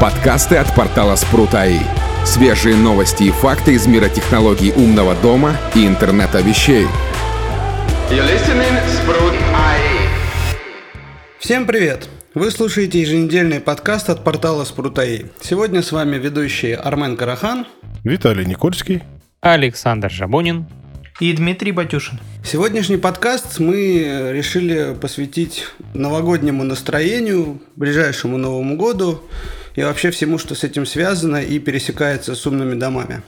Подкасты от портала Спрут.Аи. Свежие новости и факты из мира технологий умного дома и интернета вещей. Всем привет! Вы слушаете еженедельный подкаст от портала Спрут.Аи. Сегодня с вами ведущие Армен Карахан, Виталий Никольский, Александр Жабунин и Дмитрий Батюшин. Сегодняшний подкаст мы решили посвятить новогоднему настроению, ближайшему Новому году и вообще всему, что с этим связано и пересекается с умными домами.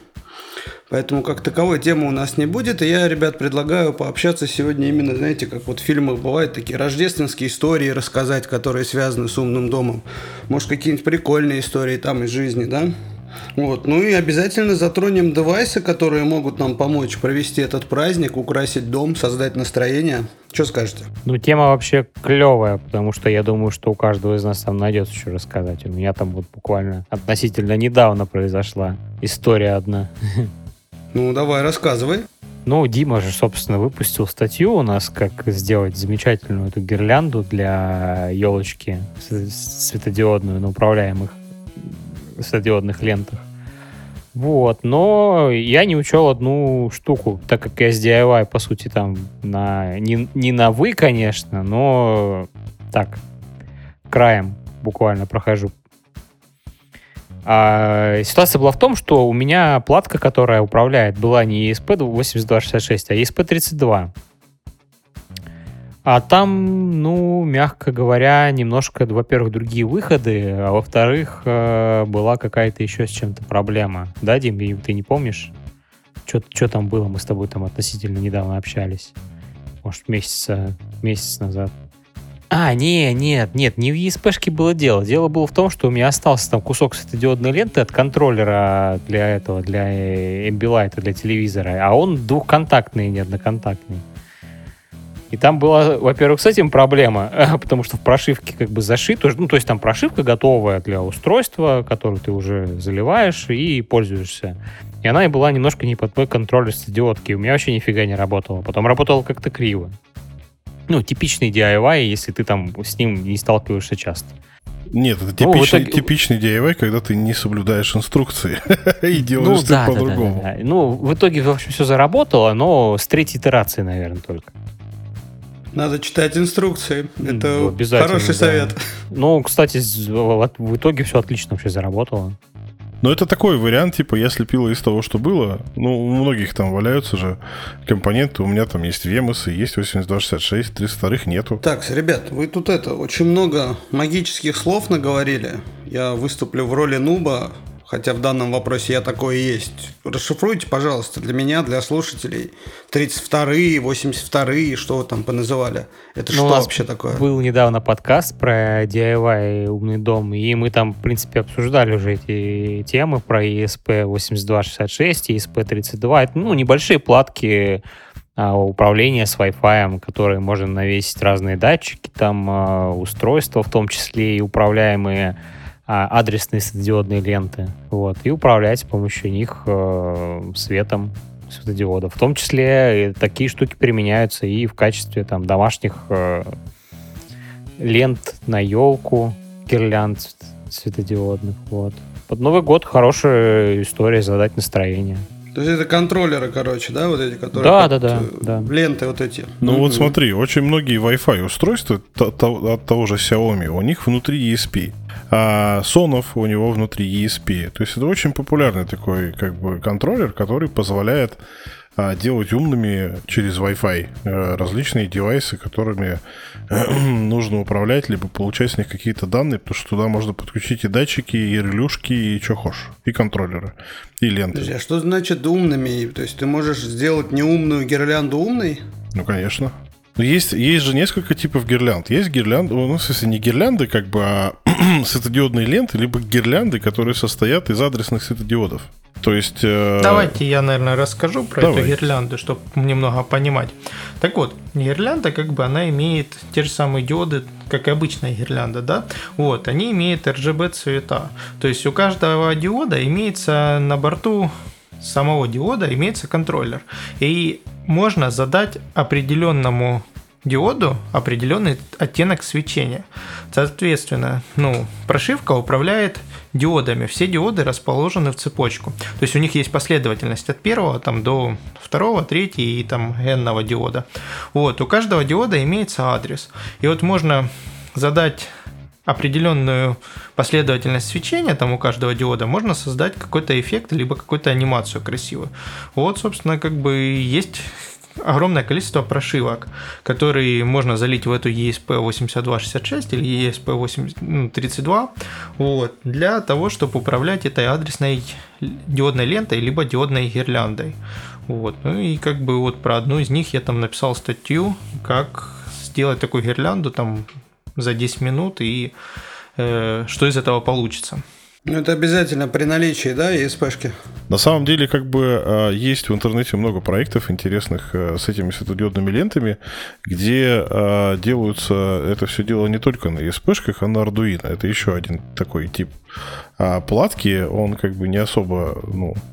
Поэтому как таковой темы у нас не будет, и я, ребят, предлагаю пообщаться сегодня именно, знаете, как вот в фильмах бывают такие рождественские истории рассказать, которые связаны с умным домом. Может, какие-нибудь прикольные истории там из жизни, да? Вот. Ну и обязательно затронем девайсы, которые могут нам помочь провести этот праздник, украсить дом, создать настроение. Что скажете? Ну, тема вообще клевая, потому что я думаю, что у каждого из нас там найдется еще рассказать. У меня там вот буквально относительно недавно произошла история одна. Ну, давай, рассказывай. Ну, Дима же, собственно, выпустил статью у нас, как сделать замечательную эту гирлянду для елочки светодиодную на управляемых светодиодных лентах. Вот, но я не учел одну штуку, так как я с DIY, по сути, там не на «вы», конечно, но так, краем буквально прохожу. А ситуация была в том, что у меня платка, которая управляет, была не ESP8266, а ESP32. А там, ну, мягко говоря, немножко, во-первых, другие выходы, а во-вторых, была какая-то еще с чем-то проблема. Да, Дим, ты не помнишь? Что там было? Мы с тобой там относительно недавно общались. Может, месяц назад. А, нет, не в ESP-шке было дело. Дело было в том, что у меня остался там кусок светодиодной ленты от контроллера для Ambilight, для телевизора, а он двухконтактный, не одноконтактный. И там была, во-первых, с этим проблема, потому что в прошивке как бы зашито, ну, то есть там прошивка готовая для устройства, которую ты уже заливаешь и пользуешься. И она и была немножко не под мой контроль светодиодки. У меня вообще нифига не работала. Потом работала как-то криво. Ну, типичный DIY, если ты там с ним не сталкиваешься часто. Нет, это типичный DIY, когда ты не соблюдаешь инструкции и делаешь это по-другому. Ну, в итоге, в общем, все заработало, но с третьей итерации, наверное, только. Надо читать инструкции. Это хороший совет. Ну, кстати, в итоге все отлично вообще заработало. Но это такой вариант, типа, я слепила из того, что было. Ну, у многих там валяются же компоненты. У меня там есть вемосы, есть 8266, 32-х нету. Так, ребят, вы тут очень много магических слов наговорили. Я выступлю в роли нуба, хотя в данном вопросе я такой и есть. Расшифруйте, пожалуйста, для меня, для слушателей. 32-е, 82-е, что вы там поназывали. Это что вообще такое? Был недавно подкаст про DIY «Умный дом», и мы там, в принципе, обсуждали уже эти темы про ESP8266, ESP32. Это, ну, небольшие платки управления с Wi-Fi, которые можно навесить разные датчики, там устройства, в том числе и управляемые адресные светодиодные ленты, вот, и управлять с помощью них светом светодиодов. В том числе такие штуки применяются и в качестве там домашних лент на елку, гирлянд светодиодных. Вот. Под Новый год хорошая история задать настроение. То есть это контроллеры, короче, да, вот эти, которые да. Ленты вот эти. Ну вот смотри, очень многие Wi-Fi устройства от того же Xiaomi, у них внутри ESP, а Sonoff у него внутри ESP. То есть это очень популярный такой как бы контроллер, который позволяет делать умными через Wi-Fi различные девайсы, которыми нужно управлять, либо получать с них какие-то данные, потому что туда можно подключить и датчики, и релюшки, и что хочешь, и контроллеры, и ленты. Подожди, а что значит умными? То есть ты можешь сделать неумную гирлянду умной? Ну, конечно. Но есть же несколько типов гирлянд. Есть гирлянды, ну, в смысле, не гирлянды, как бы, а светодиодные ленты, либо гирлянды, которые состоят из адресных светодиодов. То есть... Давайте я, наверное, расскажу про эту гирлянду, чтобы немного понимать. Так вот, гирлянда, как бы, она имеет те же самые диоды, как и обычная гирлянда, да? Вот, они имеют RGB цвета. То есть у каждого диода имеется на борту самого диода имеется контроллер. И можно задать определенному диоду определенный оттенок свечения. Соответственно, прошивка управляет диодами. Все диоды расположены в цепочку. То есть у них есть последовательность от первого до второго, третьего и n-ного диода. Вот. У каждого диода имеется адрес. И вот можно задать определенную последовательность свечения у каждого диода, можно создать какой-то эффект, либо какую-то анимацию красивую. Вот, собственно, есть огромное количество прошивок, которые можно залить в эту ESP8266 или ESP32 для того, чтобы управлять этой адресной диодной лентой либо диодной гирляндой. Про одну из них я написал статью, как сделать такую гирлянду за 10 минут и что из этого получится. Это обязательно при наличии, ESP-шки? На самом деле, есть в интернете много проектов интересных с этими светодиодными лентами, где делаются это все дело не только на ESP-шках, а на Arduino. Это еще один такой тип платки. Он не особо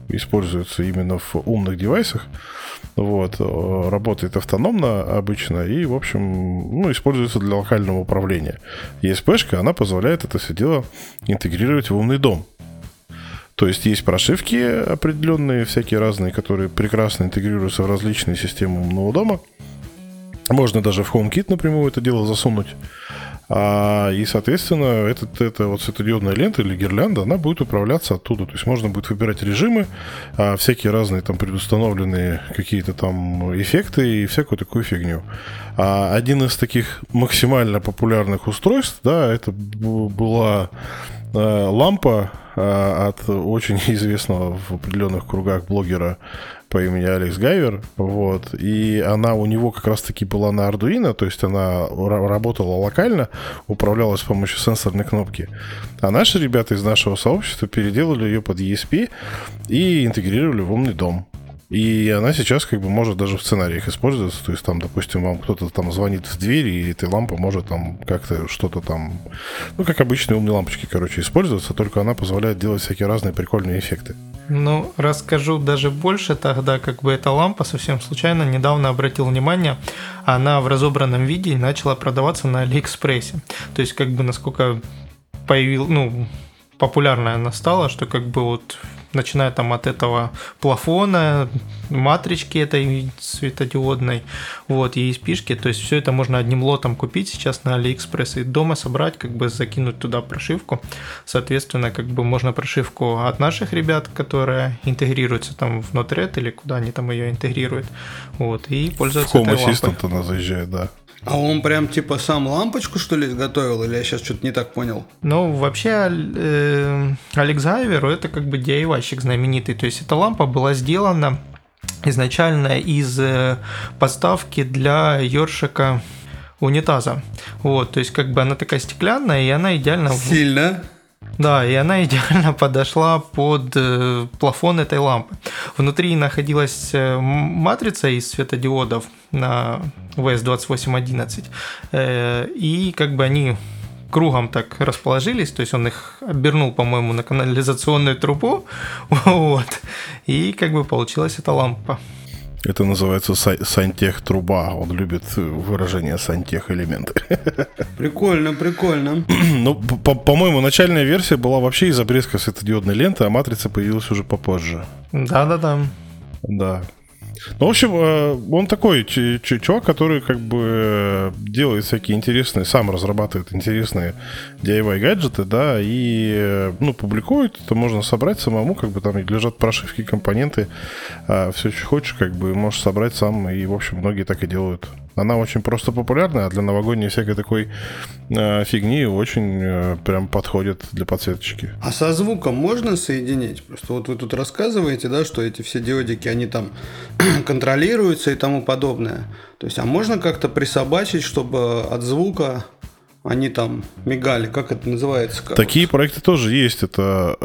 используется именно в умных девайсах. Работает автономно обычно и, в общем, используется для локального управления. ESP-шка, она позволяет это все дело интегрировать в умный дом. То есть есть прошивки определенные, всякие разные, которые прекрасно интегрируются в различные системы умного дома. Можно даже в HomeKit напрямую это дело засунуть. И, соответственно, эта светодиодная лента или гирлянда, она будет управляться оттуда. То есть можно будет выбирать режимы, всякие разные предустановленные какие-то эффекты и всякую такую фигню. Один из таких максимально популярных устройств, это была лампа от очень известного в определенных кругах блогера по имени Алекс Гайвер, и она у него как раз-таки была на Arduino, то есть она работала локально, управлялась с помощью сенсорной кнопки. А наши ребята из нашего сообщества переделали ее под ESP и интегрировали в умный дом. И она сейчас может даже в сценариях использоваться. То есть допустим, вам кто-то звонит в дверь, и эта лампа может как-то что-то как обычные умные лампочки, использоваться. Только она позволяет делать всякие разные прикольные эффекты. Расскажу даже больше тогда, эта лампа совсем случайно, недавно обратил внимание, она в разобранном виде начала продаваться на Алиэкспрессе. То есть насколько популярная она стала, что начиная от этого плафона, матрички этой светодиодной, и ESP-шки, то есть все это можно одним лотом купить сейчас на Алиэкспресс и дома собрать, закинуть туда прошивку. Соответственно, можно прошивку от наших ребят, которая интегрируется в Node-RED или куда они ее интегрируют, и пользоваться этой лампой. В Home Assistant она заезжает, да. А он прям сам лампочку что ли готовил, или я сейчас что-то не так понял? Вообще Алекс Гайвер это DIY-щик знаменитый, то есть эта лампа была сделана изначально из подставки для ёршика унитаза, то есть она такая стеклянная и она идеально... Сильно? Да, и она идеально подошла под плафон этой лампы. Внутри находилась матрица из светодиодов на WS2811, и они кругом так расположились, то есть он их обернул, по-моему, на канализационную трубу, и получилась эта лампа. Это называется сантех-труба. Он любит выражение сантех-элементы. Прикольно, прикольно. По-моему, начальная версия была вообще из обрезка светодиодной ленты, а матрица появилась уже попозже. Да-да-да. Да. В общем, он такой чувак, который делает всякие интересные, сам разрабатывает интересные DIY гаджеты, и публикует, это можно собрать самому, лежат прошивки, компоненты, все, что хочешь, можешь собрать сам, и, в общем, многие так и делают. Она очень просто популярная, а для новогодней всякой такой фигни очень прям подходит для подсветочки. А со звуком можно соединить? Просто вы тут рассказываете, что эти все диодики, они контролируются и тому подобное. То есть, а можно как-то присобачить, чтобы от звука они мигали? Как это называется? Такие проекты тоже есть. Это,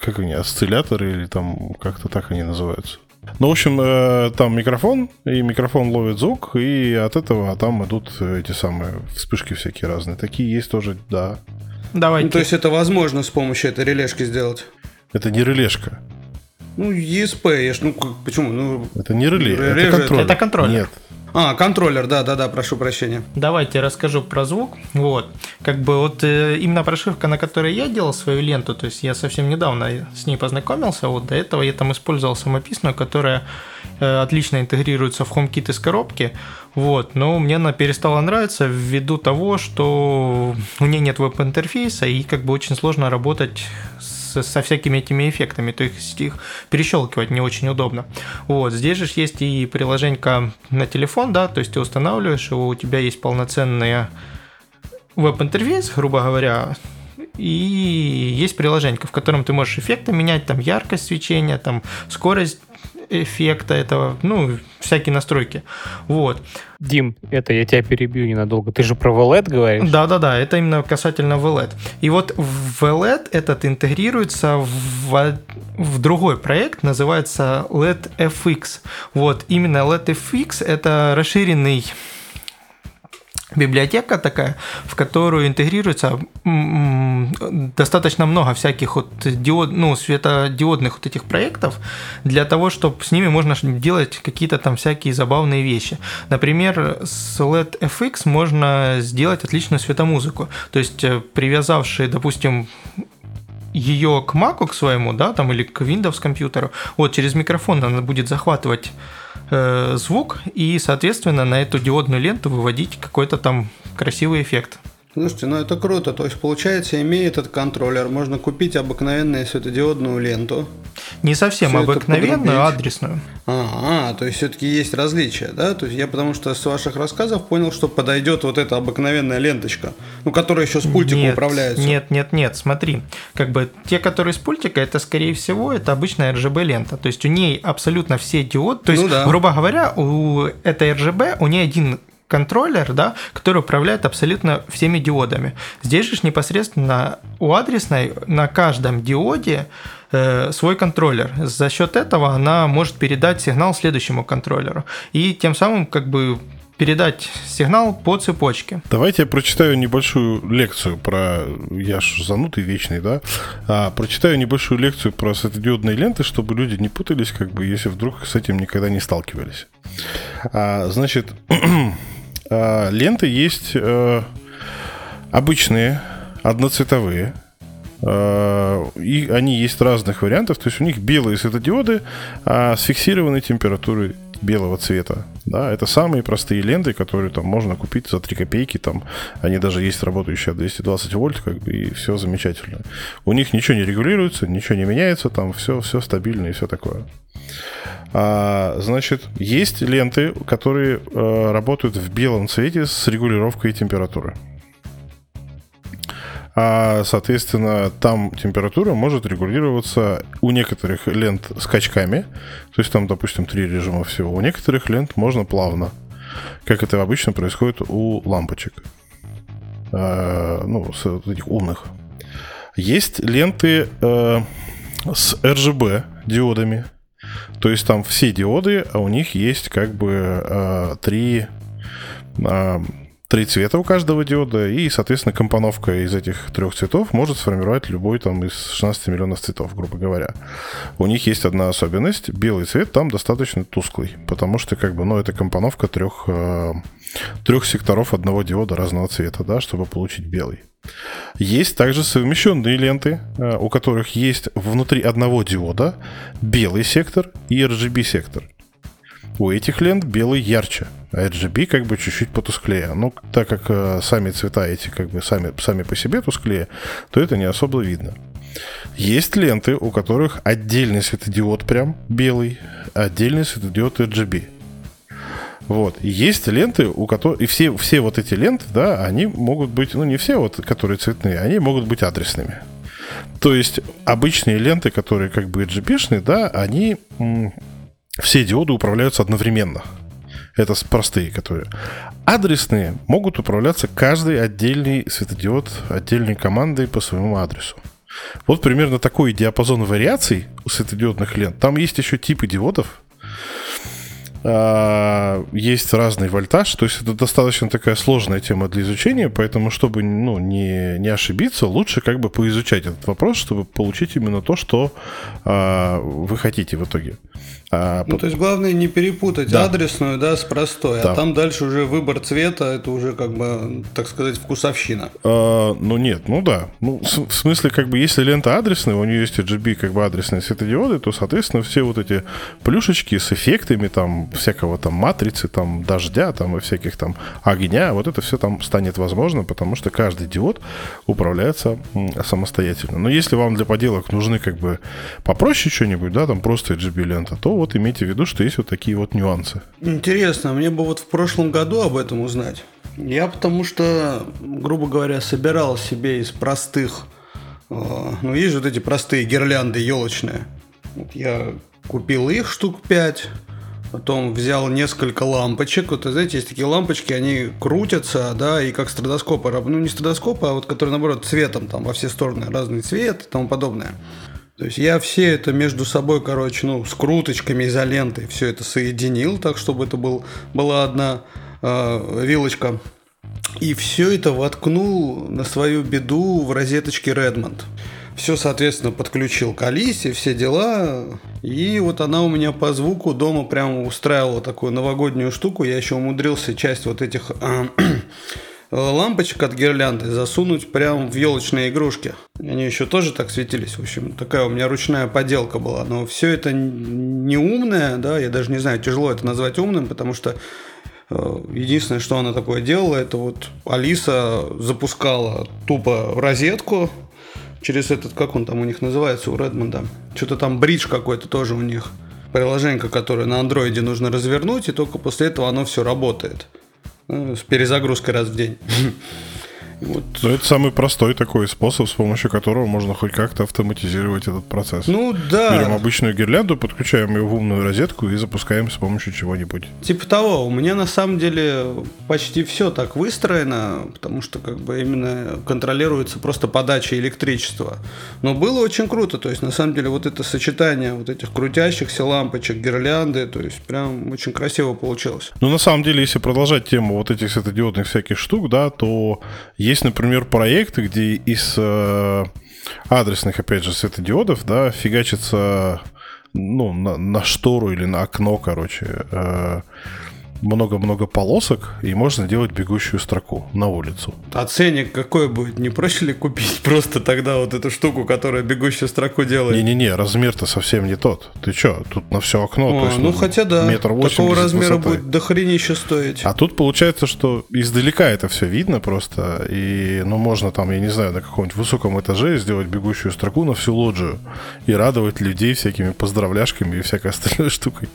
как они, осцилляторы или как-то так они называются. В общем, там микрофон, и микрофон ловит звук, и от этого там идут эти самые вспышки всякие разные. Такие есть тоже, да. Давайте. То есть это возможно с помощью этой релешки сделать? Это не релешка. ESP, почему? Это не реле, это контроллер. Нет, Контроллер, да, прошу прощения. Давайте расскажу про звук. Именно прошивка, на которой я делал свою ленту, то есть я совсем недавно с ней познакомился. До этого я там использовал самописную, которая отлично интегрируется в HomeKit из коробки. Но мне она перестала нравиться ввиду того, что у нее нет веб-интерфейса и очень сложно работать со всякими этими эффектами, то есть их перещелкивать не очень удобно. Здесь же есть и приложенька на телефон, то есть ты устанавливаешь его, у тебя есть полноценный веб-интерфейс, грубо говоря, и есть приложенька, в котором ты можешь эффекты менять, яркость свечения, скорость эффекта этого, всякие настройки. Дим, это я тебя перебью ненадолго. Ты же про WLED говоришь? Да, это именно касательно WLED. И WLED этот интегрируется в другой проект, называется LedFx. Именно LedFx это расширенный библиотека такая, в которую интегрируется достаточно много всяких светодиодных этих проектов для того, чтобы с ними можно делать какие-то всякие забавные вещи. Например, с LedFx можно сделать отличную светомузыку. То есть, привязавшие, допустим, ее к Mac'у к своему, или к Windows компьютеру, через микрофон она будет захватывать звук и, соответственно, на эту диодную ленту выводить какой-то красивый эффект. Слушайте, это круто. То есть, получается, имея этот контроллер, можно купить обыкновенную светодиодную ленту. Не совсем обыкновенную, а адресную. То есть все-таки есть различия, да? То есть я потому что с ваших рассказов понял, что подойдет эта обыкновенная ленточка, которая еще с пультиком управляется. Нет, смотри. Те, которые с пультика, это, скорее всего, это обычная RGB лента. То есть у ней абсолютно все диоды. То есть, грубо говоря, у этой RGB, у нее один контроллер, который управляет абсолютно всеми диодами. Здесь же непосредственно у адресной на каждом диоде свой контроллер. За счет этого она может передать сигнал следующему контроллеру и тем самым передать сигнал по цепочке. Давайте я прочитаю небольшую лекцию про... Я ж занутый вечный, да? Прочитаю небольшую лекцию про светодиодные ленты, чтобы люди не путались, если вдруг с этим никогда не сталкивались. Ленты есть обычные, одноцветовые, и они есть разных вариантов. То есть у них белые светодиоды с фиксированной температурой белого цвета. Да, это самые простые ленты, которые можно купить за 3 копейки. Они даже есть работающие от 220 вольт, и все замечательно. У них ничего не регулируется, ничего не меняется, все стабильно и все такое. Есть ленты, которые работают в белом цвете с регулировкой температуры. Соответственно, там температура может регулироваться у некоторых лент скачками. То есть там, допустим, 3 режима всего. У некоторых лент можно плавно, как это обычно происходит у лампочек, этих умных. Есть ленты с RGB диодами. То есть там все диоды, а у них есть 3 цвета у каждого диода, и, соответственно, компоновка из этих 3 цветов может сформировать любой из 16 миллионов цветов, грубо говоря. У них есть одна особенность. Белый цвет там достаточно тусклый, потому что, это компоновка 3 секторов одного диода разного цвета, чтобы получить белый. Есть также совмещенные ленты, у которых есть внутри одного диода белый сектор и RGB сектор. У этих лент белый ярче, а RGB чуть-чуть потусклее. Но так как сами цвета эти сами по себе тусклее, то это не особо видно. Есть ленты, у которых отдельный светодиод прям белый, отдельный светодиод RGB. Есть ленты, у которых... И все эти ленты, они могут быть... не все, которые цветные, они могут быть адресными. То есть обычные ленты, которые RGB-шные, они... Все диоды управляются одновременно. Это простые, которые. Адресные могут управляться каждый отдельный светодиод отдельной командой по своему адресу. Примерно такой диапазон вариаций у светодиодных лент. Там есть еще типы диодов. Есть разный вольтаж. То есть это достаточно такая сложная тема для изучения. Поэтому, чтобы не ошибиться, лучше поизучать этот вопрос, чтобы получить именно то, что вы хотите в итоге. Ну, то есть главное не перепутать адресную, да, с простой, а там дальше уже выбор цвета, это уже, как бы, так сказать, вкусовщина. Ну нет, ну да. Ну, в смысле, как бы, если лента адресная, у нее есть RGB, как бы, адресные светодиоды, то, соответственно, все вот эти плюшечки с эффектами, там, всякого там матрицы, там, дождя, там, и всяких там огня, вот это все там станет возможно, потому что каждый диод управляется самостоятельно. Но если вам для поделок нужны, как бы, попроще что-нибудь, да, там, просто RGB лента, то вот имейте в виду, что есть вот такие вот нюансы. Интересно, мне бы вот в прошлом году об этом узнать. Я потому что, грубо говоря, собирал себе из простых... Ну, есть же вот эти простые гирлянды елочные. Вот я купил их штук 5, потом взял несколько лампочек. Вот, знаете, есть такие лампочки, они крутятся, да, и как стробоскопы. Ну, не стробоскопы, а вот которые, наоборот, цветом там во все стороны, разный цвет и тому подобное. То есть я все это между собой, короче, ну, скруточками, изолентой все это соединил, так, чтобы это была одна вилочка. И все это воткнул на свою беду в розеточке Redmond. Все, соответственно, подключил к Алисе, все дела. И вот она у меня по звуку дома прямо устраивала такую новогоднюю штуку. Я еще умудрился часть вот этих лампочек от гирлянды засунуть прям в елочные игрушки. Они еще тоже так светились. В общем, такая у меня ручная поделка была. Но все это не умное, да, я даже не знаю, тяжело это назвать умным, потому что единственное, что она такое делала, это вот Алиса запускала тупо розетку через этот, как он там у них называется, у Редмонда. Что-то там бридж какой-то тоже у них. Приложение, которое на андроиде нужно развернуть, и только после этого оно все работает. С перезагрузкой раз в день. Вот. Но это самый простой такой способ, с помощью которого можно хоть как-то автоматизировать этот процесс. Ну да. Берем обычную гирлянду, подключаем ее в умную розетку и запускаем с помощью чего-нибудь. Типа того. У меня на самом деле почти все так выстроено, потому что, как бы, именно контролируется просто подача электричества. Но было очень круто. То есть на самом деле вот это сочетание вот этих крутящихся лампочек, гирлянды, то есть прям очень красиво получилось. Ну на самом деле, если продолжать тему вот этих светодиодных всяких штук, да, то есть, например, проекты, где из адресных, опять же, светодиодов, да, фигачится, ну, на штору или на окно, короче, много-много полосок, и можно делать бегущую строку на улицу. А ценник какой будет? Не проще ли купить просто тогда вот эту штуку, которая бегущую строку делает? Не-не-не, размер-то совсем не тот. Ты чё, тут на все окно. То есть, ну хотя да, 1,80 метра такого размера высоты будет дохренища стоить. А тут получается, что издалека это все видно просто, и, ну, можно там, я не знаю, на каком-нибудь высоком этаже сделать бегущую строку на всю лоджию и радовать людей всякими поздравляшками и всякой остальной штукой.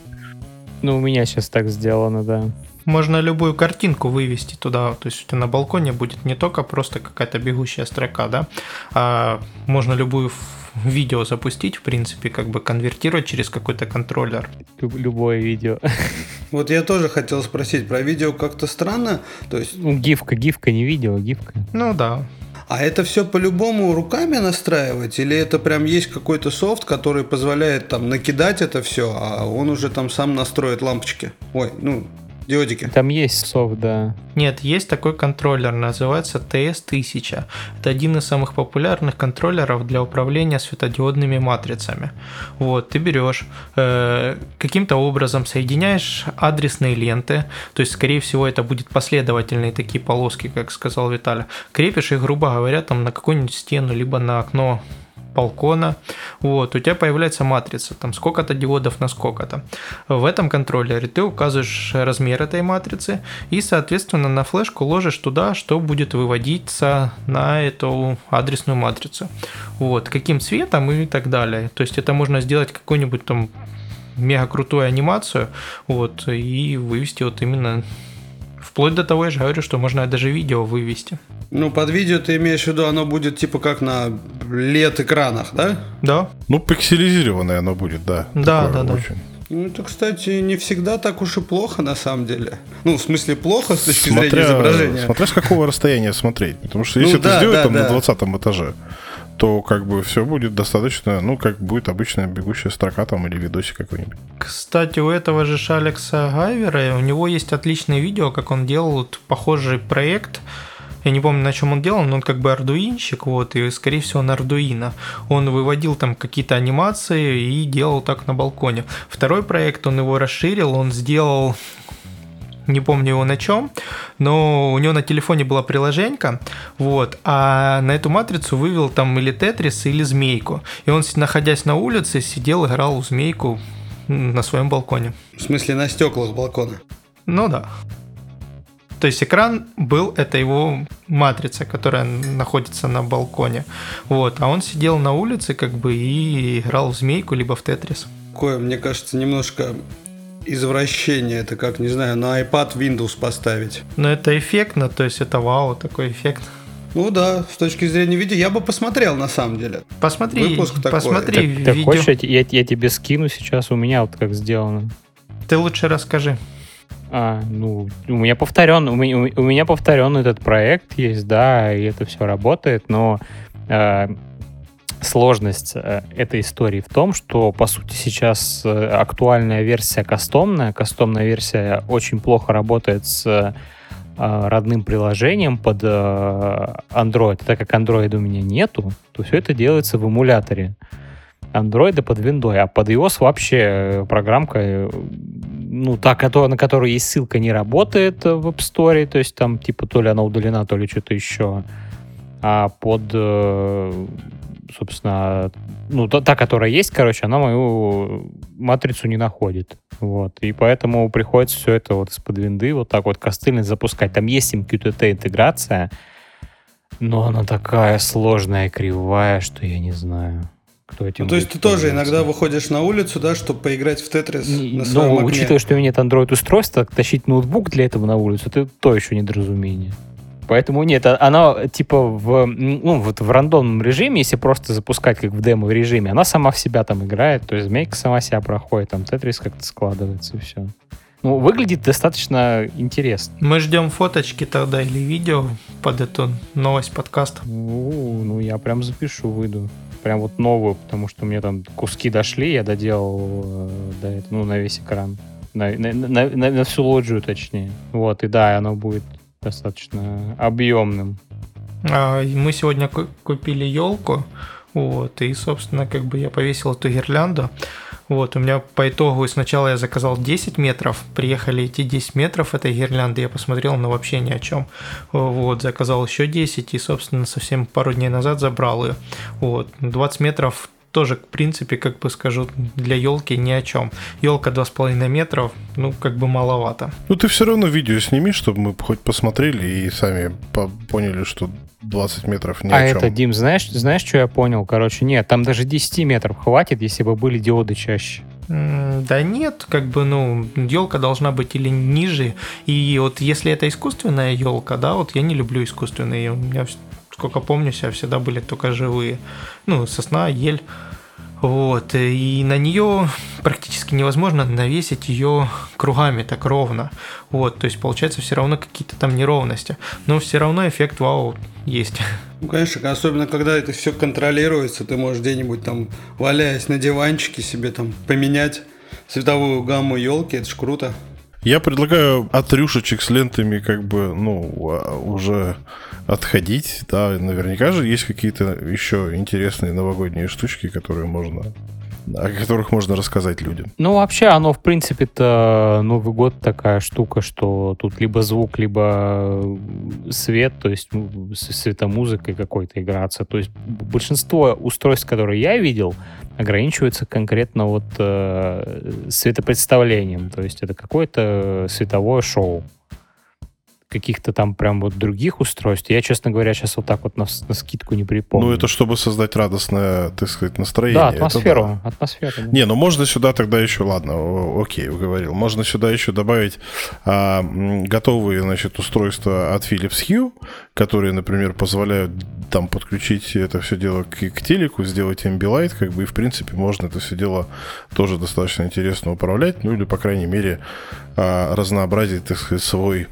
Ну, у меня сейчас так сделано, да. Можно любую картинку вывести туда, то есть у тебя на балконе будет не только просто какая-то бегущая строка, да, а можно любую видео запустить, в принципе, как бы конвертировать через какой-то контроллер. Любое видео. Вот я тоже хотел спросить, про видео как-то странно, то есть... Ну, гифка, не видео, гифка. Ну, да. А это все по-любому руками настраивать? Или это прям есть какой-то софт, который позволяет там накидать это все, а он уже там сам настроит лампочки? Ой, ну, диодики. Там есть софт, да. Нет, есть такой контроллер, называется TS1000. Это один из самых популярных контроллеров для управления светодиодными матрицами. Вот, ты берешь, каким-то образом соединяешь адресные ленты, то есть, скорее всего, это будут последовательные такие полоски, как сказал Виталий. Крепишь их, грубо говоря, там на какую-нибудь стену, либо на окно балкона, вот, у тебя появляется матрица, там сколько-то диодов на сколько-то. В этом контроллере ты указываешь размер этой матрицы и, соответственно, на флешку ложишь туда, что будет выводиться на эту адресную матрицу. Вот, каким цветом и так далее. То есть это можно сделать какую-нибудь там мега крутую анимацию, вот, и вывести вот именно... Вплоть до того, я же говорю, что можно даже видео вывести. Ну, под видео ты имеешь в виду, оно будет типа как на LED-экранах, да? Да. Ну, пикселизированное оно будет, да. Да, такое, да, очень. Да. Ну, это, кстати, не всегда так уж и плохо, на самом деле. Ну, в смысле, плохо с точки зрения изображения. Смотря с какого расстояния смотреть. Потому что если это сделать там на 20 этаже, то как бы все будет достаточно, ну, как будет обычная бегущая строка там или видосик какой-нибудь. Кстати, у этого же Алекса Гайвера, у него есть отличное видео, как он делал похожий проект я не помню, на чем он делал, но он как бы ардуинщик, вот, и, скорее всего, на Arduino. Он выводил там какие-то анимации и делал так на балконе. Второй проект, он его расширил, он сделал... Не помню его на чем, но у него на телефоне была приложенька, вот, а на эту матрицу вывел там или тетрис, или змейку. И он, находясь на улице, сидел, играл в змейку на своем балконе. В смысле, на стеклах балкона? Ну да. То есть экран был, это его матрица, которая находится на балконе. Вот, а он сидел на улице, как бы, и играл в змейку, либо в тетрис. Такое, мне кажется, немножко... извращение, это как, не знаю, на iPad Windows поставить. Но это эффектно, то есть это вау, такой эффект. Ну да, с точки зрения видео, я бы посмотрел на самом деле. Посмотри так, видео. Ты хочешь, я тебе скину сейчас, у меня вот как сделано. Ты лучше расскажи. У меня повторен этот проект есть, да, и это все работает, но... Сложность этой истории в том, что, по сути, сейчас актуальная версия кастомная. Кастомная версия очень плохо работает с родным приложением под Android. Так как Android у меня нету, то все это делается в эмуляторе Android под Windows. А под iOS вообще программка, ну, та, на которую есть ссылка, не работает в App Store. То есть там типа то ли она удалена, то ли что-то еще. А под... собственно, ну, та, которая есть, короче, она мою матрицу не находит. Вот. И поэтому приходится все это вот из-под винды вот так вот костыльно запускать. Там есть MQTT интеграция, но она такая сложная, кривая, что я не знаю, кто этим... Ну, то есть ты тоже иногда выходишь на улицу, да, чтобы поиграть в тетрис на своем окне? Ну, учитывая, что у меня нет Android-устройства, тащить ноутбук для этого на улицу — это то еще недоразумение. Поэтому нет, она типа в рандомном режиме, если просто запускать как в демо-режиме, она сама в себя там играет, то есть змейка сама себя проходит, там тетрис как-то складывается и все. Ну, выглядит достаточно интересно. Мы ждем фоточки тогда или видео под эту новость подкаста. Ну, я прям запишу, выйду. Прям вот новую, потому что у меня там куски дошли, я доделал до этого, ну, на весь экран. На всю лоджию, точнее. Вот, и да, оно будет достаточно объемным. Мы сегодня купили елку, вот, и, собственно, как бы я повесил эту гирлянду. Вот, у меня по итогу сначала я заказал 10 метров, приехали эти 10 метров этой гирлянды, я посмотрел, но вообще ни о чем. Вот, заказал еще 10 и, собственно, совсем пару дней назад забрал ее. Вот, 20 метров тоже, в принципе, как бы скажу, для елки ни о чем. Елка 2,5 метров, ну, как бы маловато. Ну, ты все равно видео сними, чтобы мы хоть посмотрели и сами поняли, что 20 метров ни о чем. Это, Дим, знаешь, что я понял? Короче, нет, там даже 10 метров хватит, если бы были диоды чаще. Да нет, как бы, ну, елка должна быть или ниже. И вот если это искусственная елка, да, вот я не люблю искусственные, у меня... Сколько помню, себя всегда были только живые. Ну, сосна, ель. Вот. И на нее практически невозможно навесить ее кругами так ровно. Вот. То есть, получается, все равно какие-то там неровности. Но все равно эффект вау есть. Ну, конечно, особенно когда это все контролируется, ты можешь где-нибудь там, валяясь на диванчике, себе там поменять цветовую гамму елки. Это ж круто. Я предлагаю от рюшечек с лентами как бы, ну, уже отходить, да, наверняка же есть какие-то еще интересные новогодние штучки, о которых можно рассказать людям. Ну, вообще, оно, в принципе-то, Новый год такая штука, что тут либо звук, либо свет, то есть светомузыкой какой-то играться. То есть большинство устройств, которые я видел, ограничиваются конкретно вот светопредставлением, то есть это какое-то световое шоу. Каких-то там прям вот других устройств. Я, честно говоря, сейчас вот так вот на скидку не припомню. Ну, это чтобы создать радостное, так сказать, настроение. Да, атмосферу. Да. Атмосферу. Не, ну можно сюда тогда еще, ладно, окей, уговорил. Можно сюда еще добавить готовые, значит, устройства от Philips Hue, которые, например, позволяют там подключить это все дело к телеку, сделать Ambilight, как бы, и, в принципе, можно это все дело тоже достаточно интересно управлять, ну, или, по крайней мере, разнообразить, так сказать, свой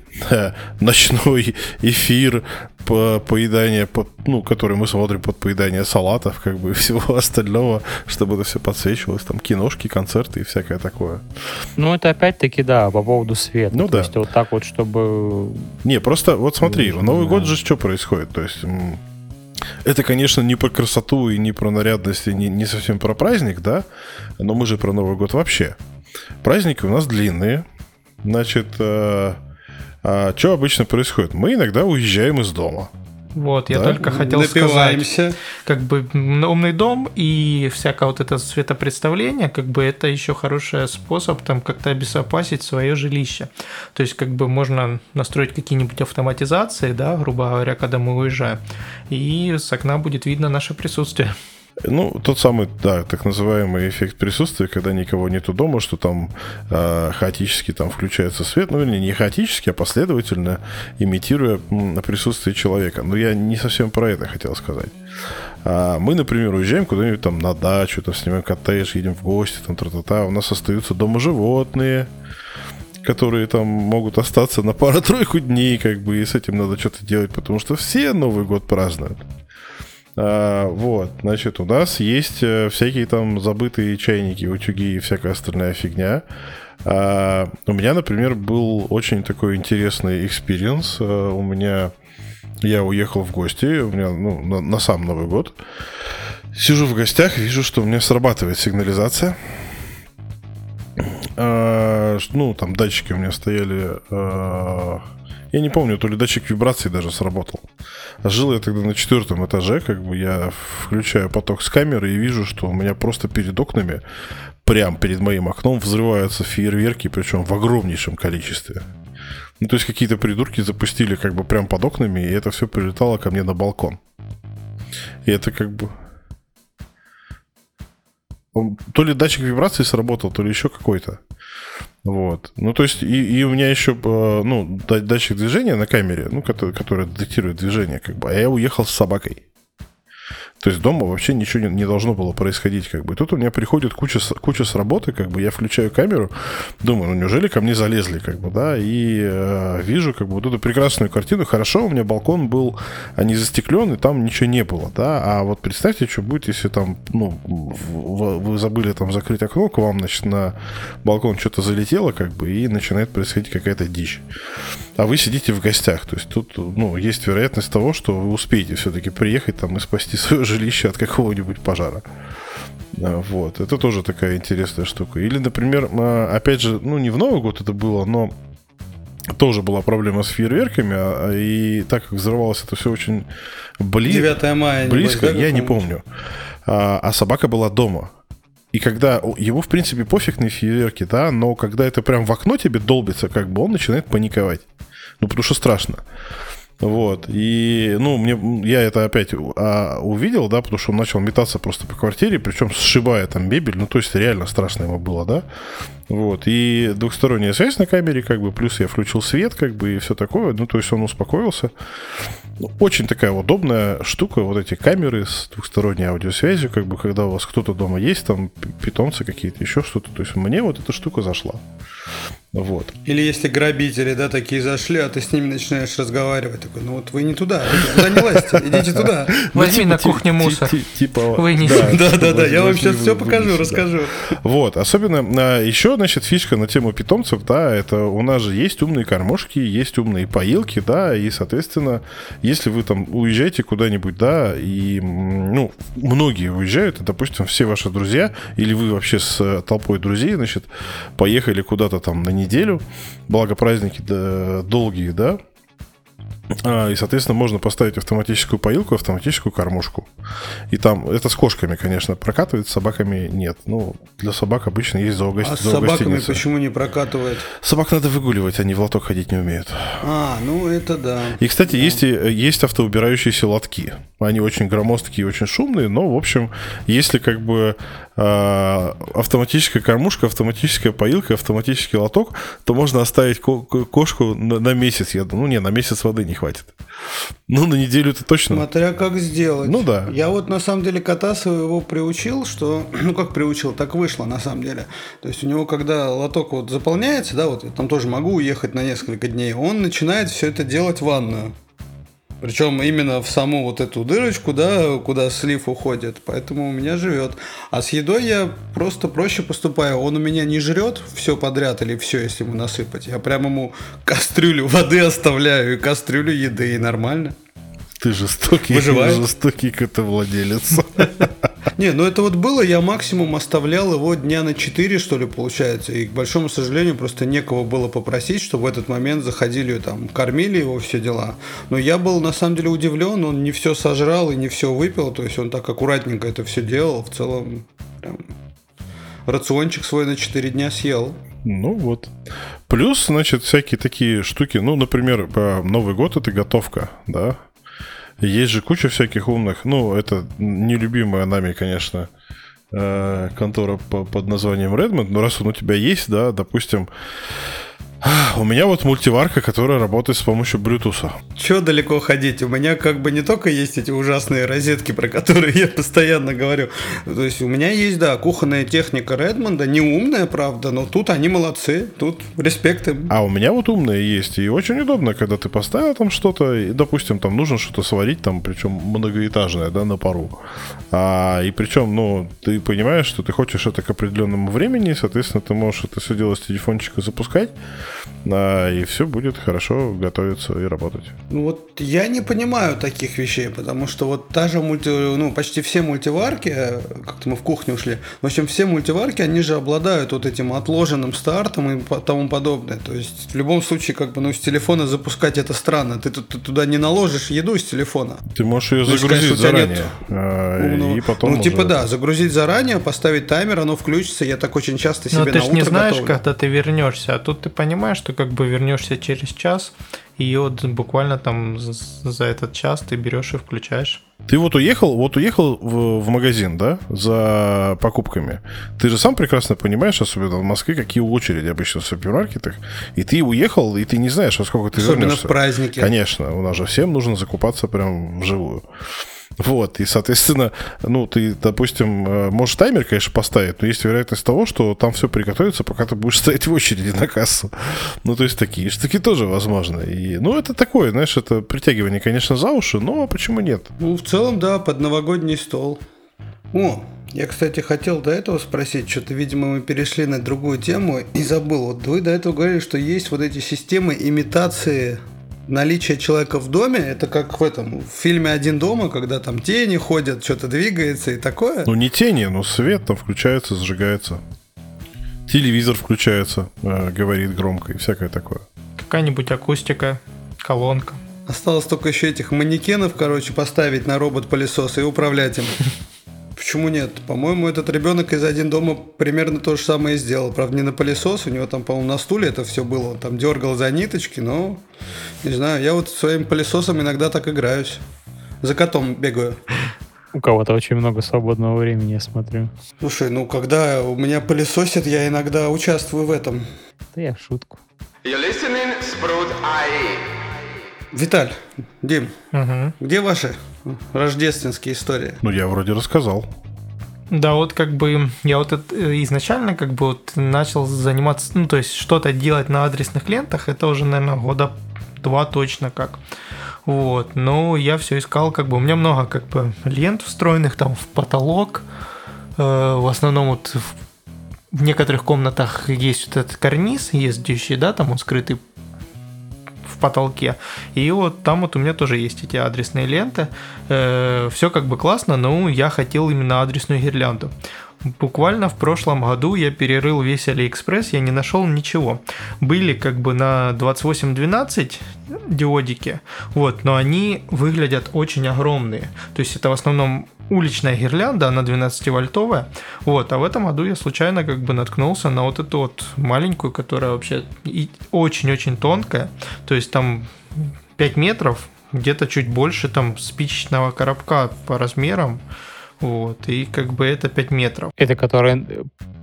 ночной эфир, поедание, ну, который мы смотрим под поедание салатов, как бы, и всего остального, чтобы это все подсвечивалось, там, киношки, концерты и всякое такое. Ну, это опять-таки, да, по поводу света. Ну, то да. есть вот так вот, чтобы... Не, просто, вот смотри, в Новый год же что происходит, то есть... Это, конечно, не про красоту и не про нарядность, и не совсем про праздник, да? Но мы же про Новый год вообще. Праздники у нас длинные. Значит, что обычно происходит? Мы иногда уезжаем из дома. Вот, я только хотел сказать, как бы умный дом и всякое вот это светопредставление, как бы это еще хороший способ там как-то обезопасить свое жилище. То есть, как бы можно настроить какие-нибудь автоматизации, да, грубо говоря, когда мы уезжаем, и с окна будет видно наше присутствие. Ну, тот самый, да, так называемый эффект присутствия, когда никого нету дома, что там хаотически там включается свет, ну, или не хаотически, а последовательно, имитируя присутствие человека. Но я не совсем про это хотел сказать. Мы, например, уезжаем куда-нибудь там на дачу, там снимаем коттедж, едем в гости, там тра-та-та, у нас остаются дома животные, которые там могут остаться на пару-тройку дней, как бы, и с этим надо что-то делать, потому что все Новый год празднуют. Вот, значит, у нас есть всякие там забытые чайники, утюги и всякая остальная фигня. У меня, например, был очень такой интересный экспириенс. Я уехал в гости, на сам Новый год. Сижу в гостях, вижу, что у меня срабатывает сигнализация. Ну, там датчики у меня стояли... Я не помню, то ли датчик вибраций даже сработал. Жил я тогда на 4 этаже, как бы я включаю поток с камеры и вижу, что у меня просто перед окнами, прямо перед моим окном, взрываются фейерверки, причем в огромнейшем количестве. Ну, то есть какие-то придурки запустили как бы прямо под окнами, и это все прилетало ко мне на балкон. И это как бы... То ли датчик вибраций сработал, то ли еще какой-то. Вот. Ну, то есть, и у меня еще датчик движения на камере, ну, который детектирует движение, как бы, а я уехал с собакой. То есть дома вообще ничего не должно было происходить, как бы. И тут у меня приходит куча с работы, как бы, я включаю камеру, думаю, неужели ко мне залезли, как бы, да, и вижу, как бы, вот эту прекрасную картину. Хорошо, у меня балкон был, не застеклен, и там ничего не было, да, а вот представьте, что будет, если там, вы забыли там закрыть окно, к вам, значит, на балкон что-то залетело, как бы, и начинает происходить какая-то дичь. А вы сидите в гостях, то есть тут, есть вероятность того, что вы успеете все-таки приехать там и спасти свою жизнь, жилище от какого-нибудь пожара. Вот, это тоже такая интересная штука. Или, например, опять же, не в Новый год это было, но тоже была проблема с фейерверками, и так как взорвалось это все очень близко, 9 мая, близко, я не помню. А собака была дома. И когда его, в принципе, пофиг на фейерверки, да, но когда это прям в окно тебе долбится, как бы он начинает паниковать. Потому что страшно. Вот, и, я это опять увидел, да, потому что он начал метаться просто по квартире, причем сшибая там мебель, то есть реально страшно ему было, да, вот, и двухсторонняя связь на камере, как бы, плюс я включил свет, как бы, и все такое, то есть он успокоился. Очень такая удобная штука, вот эти камеры с двухсторонней аудиосвязью, как бы, когда у вас кто-то дома есть, там, питомцы какие-то, еще что-то, то есть мне вот эта штука зашла. Вот. Или если грабители, да, такие зашли, а ты с ними начинаешь разговаривать, такой, вы не туда, вы не лазьте, идите туда. Возьми на кухне мусор, вынеси. Да, я вам сейчас все покажу, расскажу. Вот, особенно еще, значит, фишка на тему питомцев, да, это у нас же есть умные кормушки, есть умные поилки, да, и, соответственно, если вы там уезжаете куда-нибудь, да, и, многие уезжают, допустим, все ваши друзья, или вы вообще с толпой друзей, значит, поехали куда-то там на неделю, благо праздники долгие, да, и, соответственно, можно поставить автоматическую поилку, автоматическую кормушку. И там, это с кошками, конечно, прокатывает, с собаками нет. Для собак обычно есть зоогостиница. А с собаками почему не прокатывает? Собак надо выгуливать, они в лоток ходить не умеют. Это да. И, кстати, да. Есть автоубирающиеся лотки. Они очень громоздкие, очень шумные, но, в общем, если, как бы, автоматическая кормушка, автоматическая поилка, автоматический лоток, то можно оставить кошку на месяц, я думаю. Ну, не, на месяц воды не хватит. Ну, на неделю-то точно. Смотря как сделать. Ну, да. Я вот, на самом деле, кота своего приучил, что... Ну, как приучил, так вышло, на самом деле. То есть, у него, когда лоток вот заполняется, да, вот я там тоже могу уехать на несколько дней, он начинает все это делать в ванную. Причем именно в саму вот эту дырочку, да, куда слив уходит. Поэтому у меня живет. А с едой я просто проще поступаю. Он у меня не жрет все подряд или все, если ему насыпать. Я прям ему кастрюлю воды оставляю и кастрюлю еды, и нормально. Ты жестокий, жестокий котовладелец. Не, ну это вот было, я максимум оставлял его дня на 4, что ли, получается. И, к большому сожалению, просто некого было попросить, чтобы в этот момент заходили, там, кормили его, все дела. Но я был, на самом деле, удивлен, он не все сожрал и не все выпил, то есть он так аккуратненько это все делал, в целом, прям, рациончик свой на 4 дня съел. Ну вот. Плюс, значит, всякие такие штуки, ну, например, Новый год — это готовка, да? Есть же куча всяких умных, ну, это нелюбимая нами, конечно, контора под названием Redmond, но раз он у тебя есть, да, допустим, у меня вот мультиварка, которая работает с помощью Bluetooth. Чё далеко ходить? У меня как бы не только есть эти ужасные розетки, про которые я постоянно говорю. То есть у меня есть, да, кухонная техника Redmond, не умная, правда, но тут они молодцы, тут респект им. А у меня вот умная есть, и очень удобно, когда ты поставил там что-то, и, допустим, там нужно что-то сварить, там, причем многоэтажное, да, на пару. И причем, ну, ты понимаешь, что ты хочешь это к определенному времени, соответственно, ты можешь это все дело с телефончика запускать, и все будет хорошо готовиться и работать. Ну вот я не понимаю таких вещей, потому что вот та же почти все мультиварки, как-то мы в кухню ушли, в общем, все мультиварки, они же обладают вот этим отложенным стартом и тому подобное. То есть в любом случае, как бы, ну, с телефона запускать это странно. Ты туда не наложишь еду с телефона. Ты можешь ее загрузить заранее. И потом загрузить заранее, поставить таймер, оно включится. Я так очень часто себе на утро готовлю. Но ты же не знаешь, когда ты вернешься, а тут ты понимаешь, что как бы вернешься через час, и вот буквально там за этот час ты берешь и включаешь. Ты вот уехал в магазин, да, за покупками. Ты же сам прекрасно понимаешь, особенно в Москве, какие очереди обычно в супермаркетах. И ты уехал, и ты не знаешь, во сколько ты особенно вернешься. Особенно в праздники. Конечно, у нас же всем нужно закупаться прям вживую. Вот, и, соответственно, ну, ты, допустим, можешь таймер, конечно, поставить, но есть вероятность того, что там все приготовится, пока ты будешь стоять в очереди на кассу. Ну, то есть такие штуки тоже возможны. И, ну, это такое, знаешь, это притягивание, конечно, за уши, но почему нет? Ну, в целом, да, под новогодний стол. О, я, кстати, хотел до этого спросить, что-то, видимо, мы перешли на другую тему и забыл. Вот вы до этого говорили, что есть вот эти системы имитации... Наличие человека в доме, это как в фильме «Один дома», когда там тени ходят, что-то двигается и такое. Ну, не тени, но свет там включается, зажигается. Телевизор включается, говорит громко и всякое такое. Какая-нибудь акустика, колонка. Осталось только еще этих манекенов, поставить на робот-пылесос и управлять им. Почему нет? По-моему, этот ребенок из «Один дома» примерно то же самое сделал. Правда, не на пылесос, у него там, по-моему, на стуле это все было. Он там дергал за ниточки, но... Не знаю, я вот своим пылесосом иногда так играюсь. За котом бегаю. У кого-то очень много свободного времени, я смотрю. Слушай, ну когда у меня пылесосят, я иногда участвую в этом. Да я в шутку. You're listening, Спрут.Аи. Виталь, Дим, Где ваши рождественские истории? Ну, я вроде рассказал. Да, вот как бы я вот изначально как бы вот начал заниматься, ну, то есть что-то делать на адресных лентах, это уже, наверное, года два точно как. Вот, но я все искал, как бы, у меня много как бы лент встроенных там в потолок, в основном вот в некоторых комнатах есть вот этот карниз ездящий, да, там он скрытый в потолке. И вот там вот у меня тоже есть эти адресные ленты. Все как бы классно, но я хотел именно адресную гирлянду. Буквально в прошлом году я перерыл весь Алиэкспресс, я не нашел ничего. Были как бы на 2812 диодики, вот, но они выглядят очень огромные. То есть это в основном уличная гирлянда, она 12-вольтовая. Вот, а в этом году я случайно как бы наткнулся на вот эту вот маленькую, которая вообще очень-очень тонкая. То есть там 5 метров, где-то чуть больше там спичечного коробка по размерам. Вот, и как бы это 5 метров. Это которая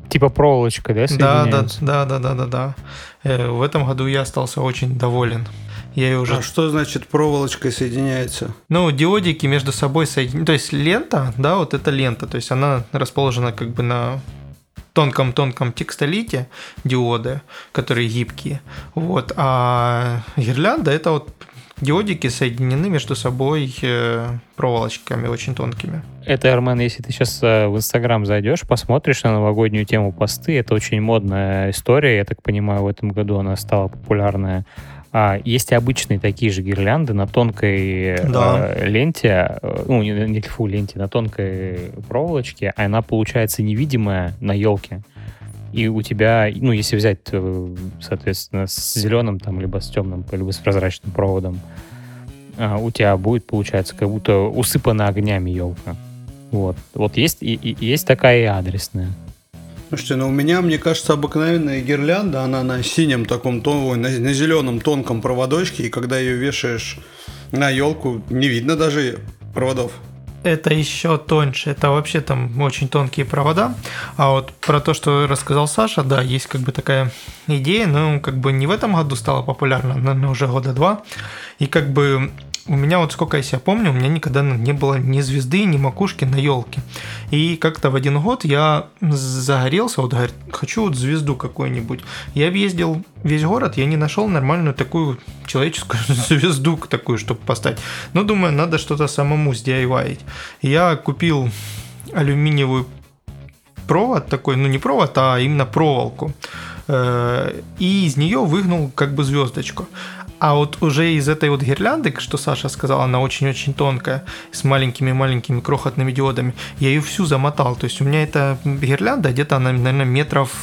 типа проволочка, да, соединяется? Да. В этом году я остался очень доволен. Я ее уже... А что значит проволочкой соединяется? Ну, диодики между собой соединяются. То есть лента, да, вот эта лента, то есть она расположена как бы на тонком-тонком текстолите, диоды, которые гибкие. Вот, а гирлянда — это вот диодики соединены между собой проволочками очень тонкими. Это, Армен, если ты сейчас в Инстаграм зайдешь, посмотришь на новогоднюю тему посты, это очень модная история, я так понимаю, в этом году она стала популярная. Есть и обычные такие же гирлянды на тонкой ленте, ну, на тонкой проволочке, а она получается невидимая на елке. И у тебя, ну, если взять, соответственно, с зеленым, там, либо с темным, либо с прозрачным проводом, у тебя будет, получается, как будто усыпана огнями елка. Вот. Вот есть, и есть такая и адресная. Слушайте, ну у меня, мне кажется, обыкновенная гирлянда, она на синем таком, на зеленом тонком проводочке, и когда ее вешаешь на елку, не видно даже проводов. Это еще тоньше, это вообще там очень тонкие провода. А вот про то, что рассказал Саша, да, есть как бы такая идея, но как бы не в этом году стала популярна, наверное, уже года два. И как бы у меня, вот сколько я себя помню, у меня никогда не было ни звезды, ни макушки на елке. И как-то в один год я загорелся, вот говорит, хочу вот звезду какую-нибудь. Я объездил весь город, я не нашел нормальную такую человеческую звезду такую, чтобы поставить. Но думаю, надо что-то самому сдиайвать. Я купил алюминиевый провод такой, ну не провод, а именно проволоку. И из нее выгнул как бы звездочку. А вот уже из этой вот гирлянды, что Саша сказала, она очень-очень тонкая, с маленькими-маленькими крохотными диодами, я ее всю замотал. То есть у меня эта гирлянда, где-то она, наверное, метров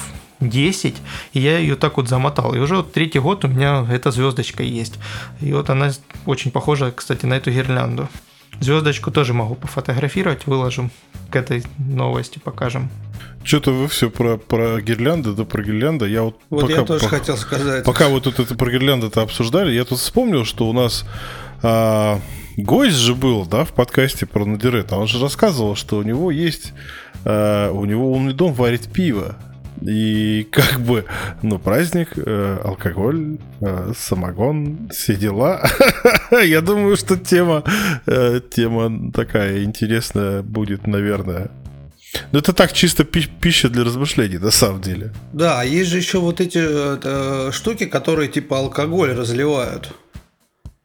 10, и я ее так вот замотал. И уже вот третий год у меня эта звездочка есть. И вот она очень похожа, кстати, на эту гирлянду. Звездочку тоже могу пофотографировать, выложим к этой новости, покажем. Что-то вы все про гирлянды, да про гирлянды. Я вот, пока, я тоже хотел сказать. Пока вот это про гирлянды-то обсуждали, я тут вспомнил, что у нас гость же был, да, в подкасте про Node-RED. Он же рассказывал, что у него есть, у него умный дом варит пиво. И как бы, ну, праздник, алкоголь, самогон, все дела. Я думаю, что тема такая интересная будет, наверное. Ну, это так, чисто пища для размышлений, на самом деле. Да, есть же еще вот эти штуки, которые типа алкоголь разливают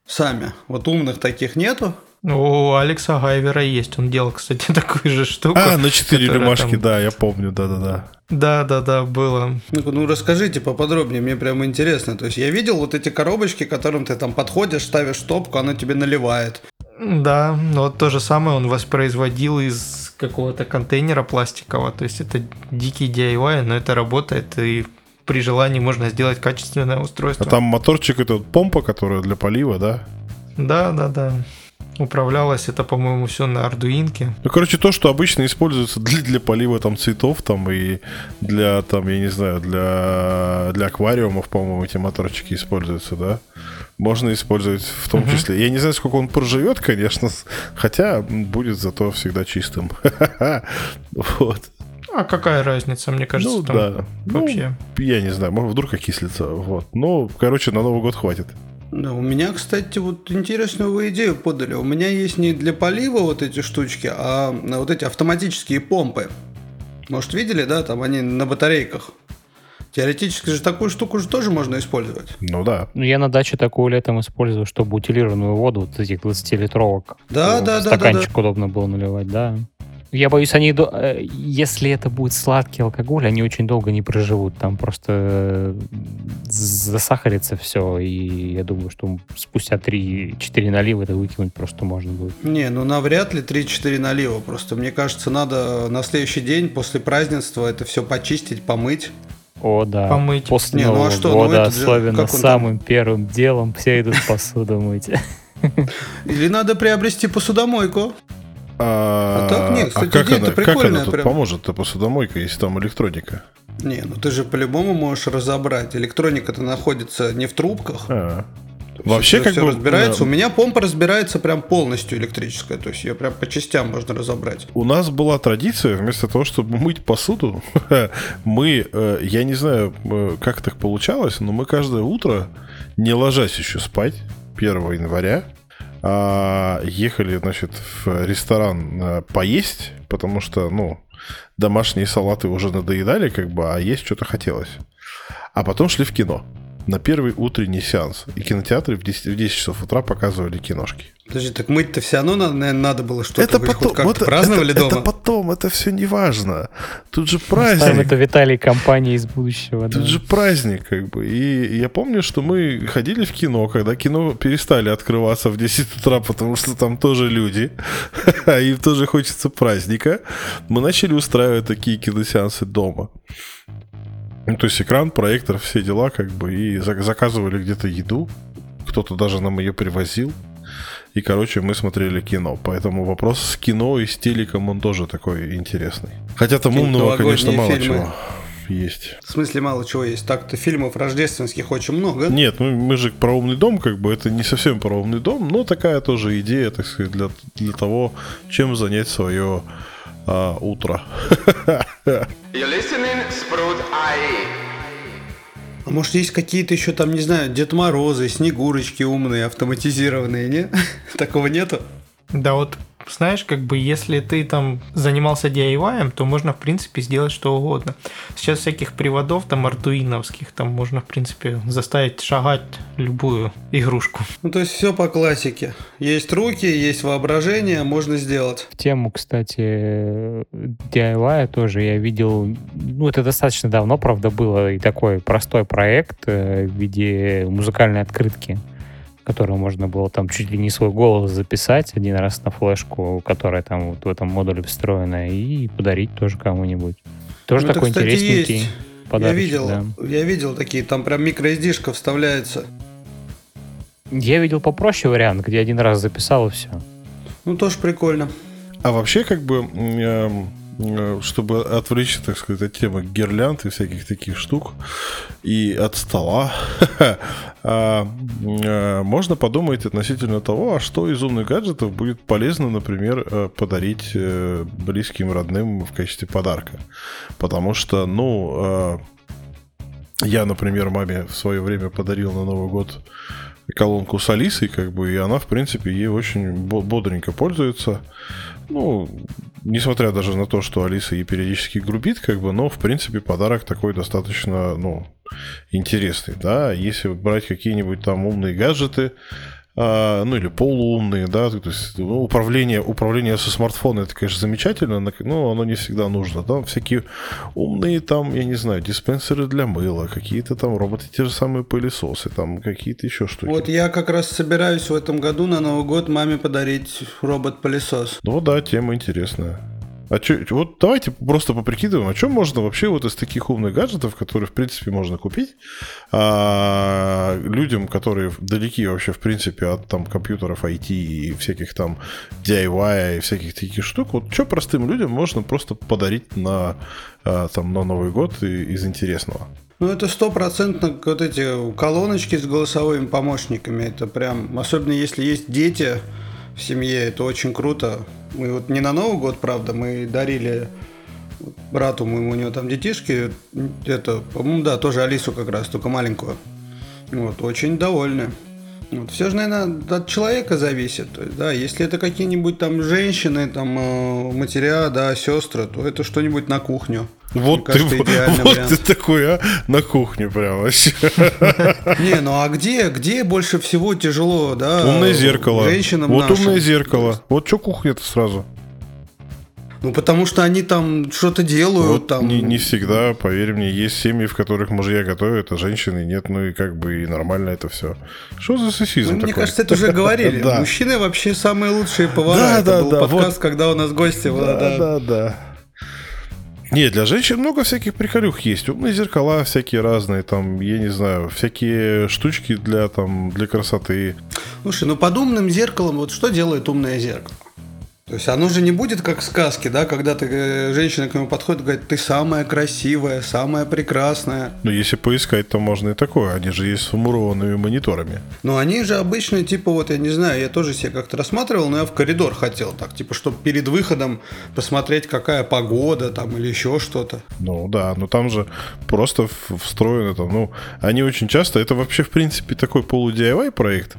сами. Вот умных таких нету. У Алекса Гайвера есть. Он делал, кстати, такую же штуку. А, на 4 рюмашки, там... да, я помню, да-да-да. Да, было. Ну, расскажите поподробнее, мне прям интересно. То есть я видел вот эти коробочки, к которым ты там подходишь, ставишь топку, она тебе наливает. Да, вот то же самое он воспроизводил из какого-то контейнера пластикового. То есть это дикий DIY, но это работает, и при желании можно сделать качественное устройство. А там моторчик, это вот помпа, которая для полива, да? Да. Управлялось это, по-моему, все на Ардуинке. Ну, короче, то, что обычно используется для полива там цветов, там и для, там, я не знаю, для аквариумов, по-моему, эти моторчики используются, да? Можно использовать в том числе. Я не знаю, сколько он проживет, конечно, хотя будет зато всегда чистым. Вот. А какая разница, мне кажется, ну, там да. Вообще? Ну, я не знаю, может, вдруг окислится. Вот. Ну, короче, на Новый год хватит. Да, у меня, кстати, вот интересную вы идею подали. У меня есть не для полива вот эти штучки, а вот эти автоматические помпы. Может, видели, да? Там они на батарейках. Теоретически же такую штуку же тоже можно использовать. Ну да. Ну, я на даче такую летом использую, чтобы бутилированную воду, вот этих 20-литровок. Да. Стаканчик удобно было наливать, да. Я боюсь, они, если это будет сладкий алкоголь, они очень долго не проживут. Там просто засахарится все, и я думаю, что спустя 3-4 налива это выкинуть просто можно будет. Не, ну навряд ли 3-4 налива просто. Мне кажется, надо на следующий день после празднества это все почистить, помыть. О, да. Помыть. После Нового года, особенно самым первым делом, все идут посуду мыть. Или надо приобрести посудомойку. А так нет, кстати, идея-то прикольная. Как она тут прям поможет-то, посудомойка, если там электроника? Не, ну ты же по-любому можешь разобрать. Электроника-то находится не в трубках. Вообще все, как все бы разбирается. Да. У меня помпа разбирается прям полностью электрическая, то есть ее прям по частям можно разобрать. У нас была традиция, вместо того, чтобы мыть посуду, мы, я не знаю, как так получалось, но мы каждое утро, не ложась еще спать, 1 января, ехали, значит, в ресторан поесть, потому что, ну, домашние салаты уже надоедали, как бы, а есть что-то хотелось. А потом шли в кино. На первый утренний сеанс. И кинотеатры в 10 часов утра показывали киношки. Подожди, так мыть-то все равно, наверное, надо было что-то. Это потом, как-то это, праздновали это, дома? Это потом, это все не важно. Тут же праздник. Там это Виталий компания из будущего. Тут да. же праздник, как бы. И я помню, что мы ходили в кино, когда кино перестали открываться в 10 утра, потому что там тоже люди, им тоже хочется праздника. Мы начали устраивать такие киносеансы дома. Ну, то есть экран, проектор, все дела, как бы, и заказывали где-то еду, кто-то даже нам ее привозил, и, короче, мы смотрели кино, поэтому вопрос с кино и с телеком, он тоже такой интересный. Хотя там умного, конечно, мало фильмы. Чего есть. В смысле мало чего есть? Так-то фильмов рождественских очень много. Нет, мы же про умный дом, как бы, это не совсем про умный дом, но такая тоже идея, так сказать, для того, чем занять свое... утро. You're listening, Спрут.Аи. А может, есть какие-то еще там, не знаю, Дед Морозы, Снегурочки умные, автоматизированные, не? Такого нету? Да вот, знаешь, как бы, если ты там занимался DIY, то можно, в принципе, сделать что угодно. Сейчас всяких приводов там ардуиновских, там можно, в принципе, заставить шагать любую игрушку. Ну, то есть все по классике. Есть руки, есть воображение, можно сделать. В тему, кстати, DIY тоже я видел, ну, это достаточно давно, правда, было, и такой простой проект в виде музыкальной открытки, которую можно было там чуть ли не свой голос записать один раз на флешку, которая там вот в этом модуле встроена, и подарить тоже кому-нибудь. Тоже ну, такой это, кстати, интересненький есть. Подарочек. Я видел такие, там прям микро-SD-шка вставляется. Я видел попроще вариант, где один раз записал и все. Ну, тоже прикольно. А вообще, как бы, чтобы отвлечься, так сказать, от темы гирлянд и всяких таких штук и от стола, можно подумать относительно того, а что из умных гаджетов будет полезно, например, подарить близким, родным в качестве подарка. Потому что, ну, я, например, маме в свое время подарил на Новый год колонку с Алисой, как бы, и она, в принципе, ей очень бодренько пользуется. Ну, несмотря даже на то, что Алиса ей периодически грубит, как бы, но, в принципе, подарок такой достаточно, ну, интересный, да. Если брать какие-нибудь там умные гаджеты, ну, или полуумные, да, то есть, ну, управление со смартфона, это, конечно, замечательно, но оно не всегда нужно, да, всякие умные там, я не знаю, диспенсеры для мыла, какие-то там роботы, те же самые пылесосы, там, какие-то еще штуки. Вот я как раз собираюсь в этом году на Новый год маме подарить робот-пылесос. Ну да, тема интересная. А че, вот давайте просто поприкидываем, о чем можно вообще вот из таких умных гаджетов, которые, в принципе, можно купить, людям, которые далеки вообще, в принципе, от там компьютеров, IT и всяких там DIY и всяких таких штук, вот что простым людям можно просто подарить на, там, на Новый год из интересного? Ну, это 100% вот эти колоночки с голосовыми помощниками, это прям, особенно если есть дети в семье, это очень круто. Мы вот не на Новый год, правда, мы дарили брату моему, у него там детишки, это, по-моему, да, тоже Алису как раз, только маленькую. Вот, очень довольны. Вот, все же, наверное, от человека зависит. Да, если это какие-нибудь там женщины, там, матеря, да, сестры, то это что-нибудь на кухню. Вот, кажется, ты такой, а? На кухне прям вообще. Не, ну а где больше всего тяжело, да? Умное зеркало. Женщинам вот нашим. Умное зеркало. Вот что кухня-то сразу? Ну, потому что они там что-то делают. Вот там. Не всегда, поверь мне, есть семьи, в которых мужья готовят, а женщины нет, ну и как бы и нормально это все. Что за сексизм такой? Мне кажется, это уже говорили. Мужчины вообще самые лучшие повара. Это был подкаст, когда у нас гости были. Да. Не, для женщин много всяких приколюх есть. Умные зеркала всякие разные, там, я не знаю, всякие штучки для, там, для красоты. Слушай, ну под умным зеркалом, вот что делает умное зеркало? То есть оно же не будет как в сказке, да, когда ты, женщина к нему подходит и говорит: ты самая красивая, самая прекрасная. Ну, если поискать, то можно и такое. Они же есть с вмурованными мониторами. Ну, они же обычно, типа, вот, я не знаю, я тоже себе как-то рассматривал, но я в коридор хотел так, типа, чтобы перед выходом посмотреть, какая погода там или еще что-то. Ну, да, но там же просто встроено там, ну, они очень часто, это вообще, в принципе, такой полу-DIY проект,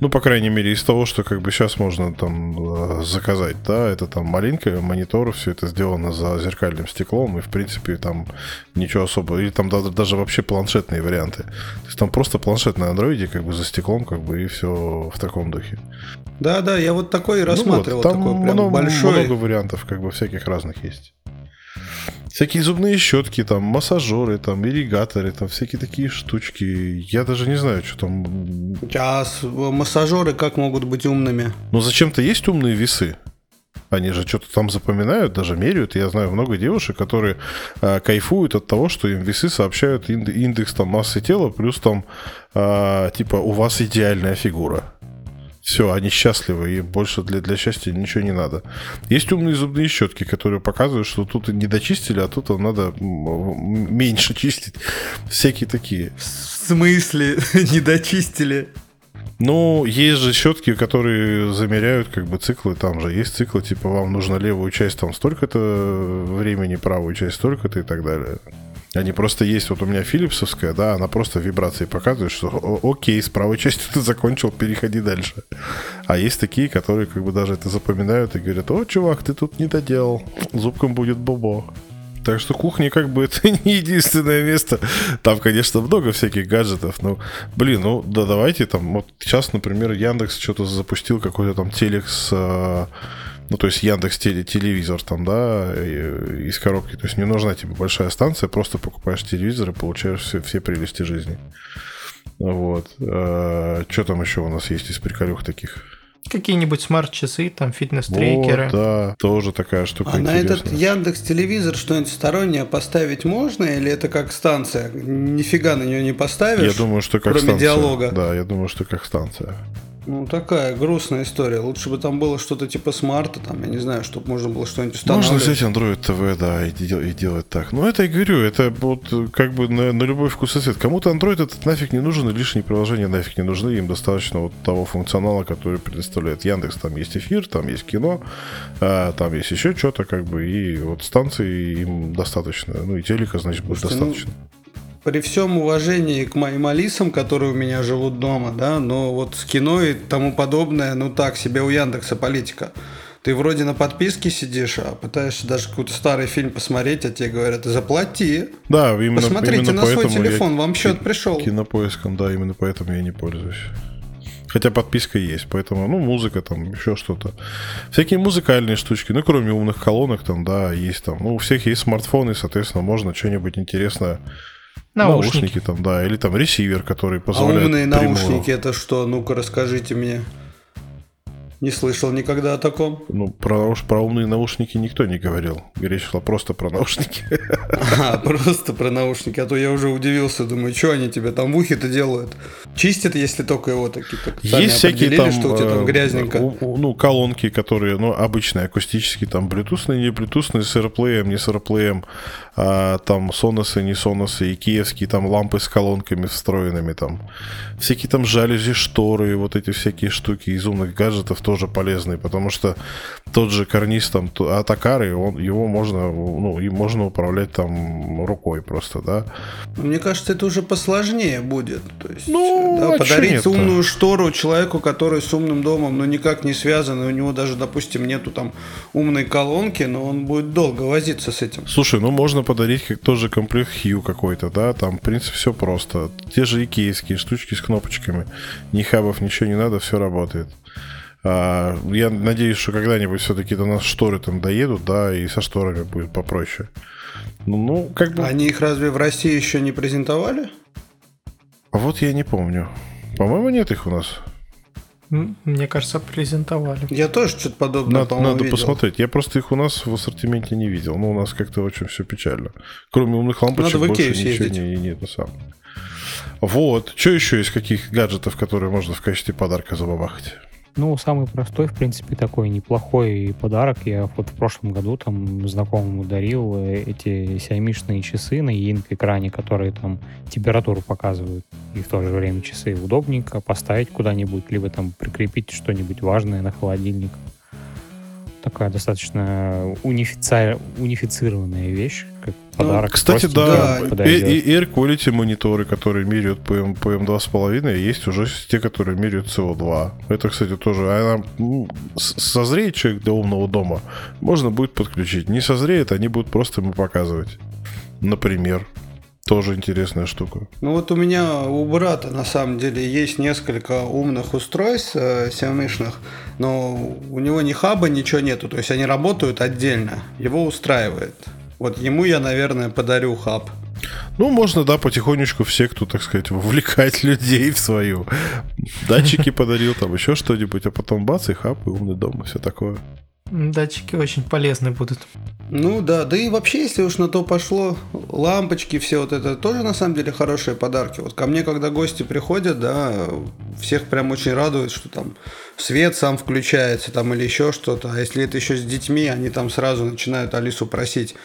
ну, по крайней мере, из того, что как бы сейчас можно там заказать. Да, это там маленькая монитор, все это сделано за зеркальным стеклом, и в принципе там ничего особого, или там даже вообще планшетные варианты. То есть там просто планшет на андроиде, как бы за стеклом, как бы, и все в таком духе. Да, да, я вот такой рассматривал, вот, там такой прям большой. Много вариантов, как бы, всяких разных есть. Всякие зубные щетки, там, массажеры, там, ирригаторы, там, всякие такие штучки. Я даже не знаю, что там. А массажеры как могут быть умными? Ну, зачем-то есть умные весы. Они же что-то там запоминают, даже меряют. Я знаю много девушек, которые кайфуют от того, что им весы сообщают индекс там массы тела, плюс там, типа, у вас идеальная фигура. Все, они счастливы, и больше для счастья ничего не надо. Есть умные зубные щетки, которые показывают, что тут не дочистили, а тут надо меньше чистить. Всякие такие. В смысле не дочистили? Ну, есть же щетки, которые замеряют, как бы, циклы, там же есть циклы, типа, вам нужно левую часть там столько-то времени, правую часть столько-то и так далее. Они просто есть, вот у меня филипсовская, да, она просто вибрации показывает, что окей, с правой частью ты закончил, переходи дальше. А есть такие, которые как бы даже это запоминают и говорят: о, чувак, ты тут не доделал, зубком будет бобо. Так что кухня, как бы, это не единственное место. Там, конечно, много всяких гаджетов. Но, блин, ну да, давайте там. Вот сейчас, например, Яндекс что-то запустил, какой-то там телекс. Ну, то есть Яндекс телевизор там, да, из коробки. То есть не нужна тебе большая станция, просто покупаешь телевизор и получаешь все прелести жизни. Вот. Что там еще у нас есть из приколюх таких? Какие-нибудь смарт-часы, там, фитнес-трекеры. Вот, да, тоже такая штука интересная. А на этот Яндекс-телевизор что-нибудь стороннее поставить можно? Или это как станция? Нифига на нее не поставишь, я думаю, что как кроме станция. Диалога. Да, я думаю, что как станция. Ну, такая грустная история. Лучше бы там было что-то типа смарта, там, я не знаю, чтобы можно было что-нибудь устанавливать. Можно взять Android TV, да, и делать так. Ну, это я говорю, это вот как бы на любой вкус и цвет. Кому-то Android этот нафиг не нужен, и лишние приложения нафиг не нужны. Им достаточно вот того функционала, который предоставляет Яндекс. Там есть эфир, там есть кино, там есть еще что-то, как бы, и вот станции им достаточно. Ну, и телека, значит, будет достаточно. При всем уважении к моим Алисам, которые у меня живут дома, да, но вот с кино и тому подобное, ну так себе у Яндекса политика. Ты вроде на подписке сидишь, а пытаешься даже какой-то старый фильм посмотреть, а тебе говорят: заплати. Да, именно посмотрите именно на свой телефон, вам счет пришел. Кинопоиском, да, именно поэтому я не пользуюсь. Хотя подписка есть, поэтому, ну, музыка там, еще что-то. Всякие музыкальные штучки, ну, кроме умных колонок там, да, есть там. Ну, у всех есть смартфоны, соответственно, можно что-нибудь интересное. Наушники там, да, или там ресивер, который позволяет. А умные наушники — это что? Ну-ка, расскажите мне. Не слышал никогда о таком. Ну, про умные наушники никто не говорил. Речь шла просто про наушники. А, просто про наушники. А то я уже удивился, думаю, что они тебе там в ухе-то делают? Чистят, если только его такие. Так, есть всякие там, что у тебя там грязненько. Ну, колонки, которые, ну, обычные, акустические, там, блютусные, не блютусные, с AirPlay, не с AirPlay, там, соносы, не соносы, и киевские, там, лампы с колонками встроенными, там. Всякие там жалюзи, шторы, вот эти всякие штуки из умных гаджетов тоже полезные, потому что тот же карниз там от Акары, его можно, ну, и можно управлять там рукой просто, да. Мне кажется, это уже посложнее будет. То есть, ну, да, подарить умную штору человеку, который с умным домом, ну, никак не связан, и у него даже, допустим, нету там умной колонки, но он будет долго возиться с этим. Слушай, ну, можно подарить как тоже комплект Hue какой-то, да, там, в принципе, все просто. Те же икеевские штучки с кнопочками. Ни хабов, ничего не надо, все работает. Я надеюсь, что когда-нибудь все-таки до нас шторы там доедут, да, и со шторами будет попроще. Ну, как бы... Они их разве в России еще не презентовали? А вот я не помню. По-моему, нет их у нас. Мне кажется, презентовали. Я тоже что-то подобное, по-моему, надо видел. Посмотреть. Я просто их у нас в ассортименте не видел. Но у нас как-то очень все печально. Кроме умных лампочек больше ничего нет. Вот. Что еще из каких гаджетов, которые можно в качестве подарка забабахать? Ну, самый простой, в принципе, такой неплохой подарок. Я вот в прошлом году там знакомому дарил эти xiaomi-шные часы на E-Ink-экране, которые там температуру показывают. И в то же время часы удобненько поставить куда-нибудь, либо там прикрепить что-нибудь важное на холодильник. Такая достаточно унифицированная вещь, как подарок. Кстати, да, Air Quality мониторы, которые меряют PM2,5, есть уже те, которые меряют CO2. Это, кстати, тоже... созреет человек для умного дома, можно будет подключить. Не созреет, они будут просто ему показывать. Например. Тоже интересная штука. Ну вот у меня у брата на самом деле есть несколько умных устройств xiaomi-шных, но у него ни хаба, ничего нету, то есть они работают отдельно, его устраивает. Вот ему я, наверное, подарю хаб. Ну, можно, да, потихонечку в секту, так сказать, вовлекать людей в свою. Датчики подарил, там еще что-нибудь, а потом бац, и хаб, и умный дом, и все такое. Датчики очень полезны будут. Ну да, да и вообще, если уж на то пошло, лампочки, все вот это тоже на самом деле хорошие подарки. Вот ко мне, когда гости приходят, да, всех прям очень радует, что там свет сам включается там или еще что-то. А если это еще с детьми, они там сразу начинают Алису просить